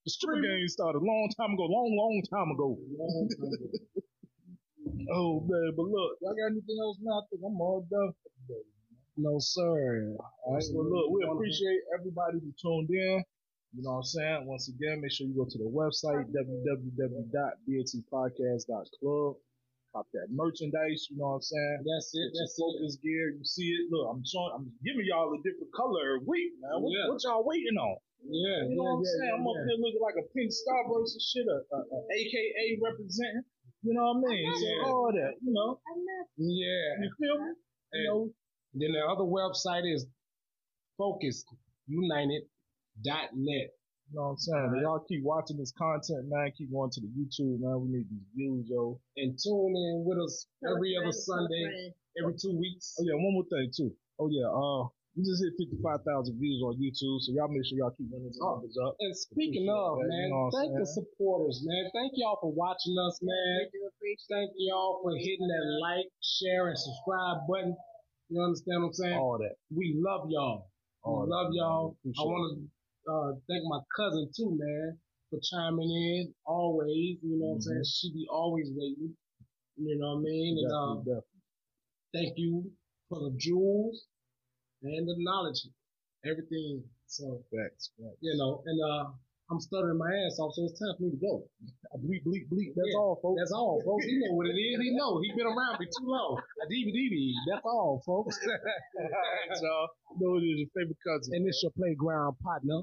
The stripper game started a long time ago, long, long time ago. Long time ago. Oh, man, but look, y'all got anything else now? I think I'm all done for today. No, sir. All right, well, look, we appreciate everybody who tuned in. You know what I'm saying? Once again, make sure you go to the website, w w w dot b n t podcast dot club. Cop that merchandise, you know what I'm saying? That's it. That's focus gear. You see it. Look, I'm showing, I'm giving y'all a different color every week, man. What, yeah. what y'all waiting on? Yeah, you know yeah, what I'm yeah, saying? Yeah, I'm up yeah. here looking like a pink Starburst and shit, a, a, a A K A representing. You know what I mean? So yeah. all that, you know. Yeah. You feel me? You know. Then the other website is focus united dot net. You know what I'm saying? Right. Y'all keep watching this content, man. Keep going to the YouTube, man. We need these views, yo. And tune in with us every other Sunday, every two weeks. Oh, yeah. One more thing, too. Oh, yeah. Uh, we just hit fifty-five thousand views on YouTube, so y'all make sure y'all keep running these numbers up. And speaking of, that, man, you know thank the supporters, man. Thank y'all for watching us, man. Thank y'all for hitting that like, share, and subscribe button. You understand what I'm saying? All that. We love y'all. All we love that, y'all. I want to uh, thank my cousin, too, man, for chiming in always. You know what mm-hmm. I'm saying? She be always waiting. You know what I mean? And, um, thank you for the jewels. And the knowledge, everything. So facts, facts. You know, and uh, I'm stuttering my ass off, so it's time for me to go. Bleep, bleep, bleep. That's yeah, all, folks. That's all, folks. He know what it is. He know. He been around me too long. A D V D. That's all, folks. That's all. You know it is your favorite cousin, and it's your playground partner.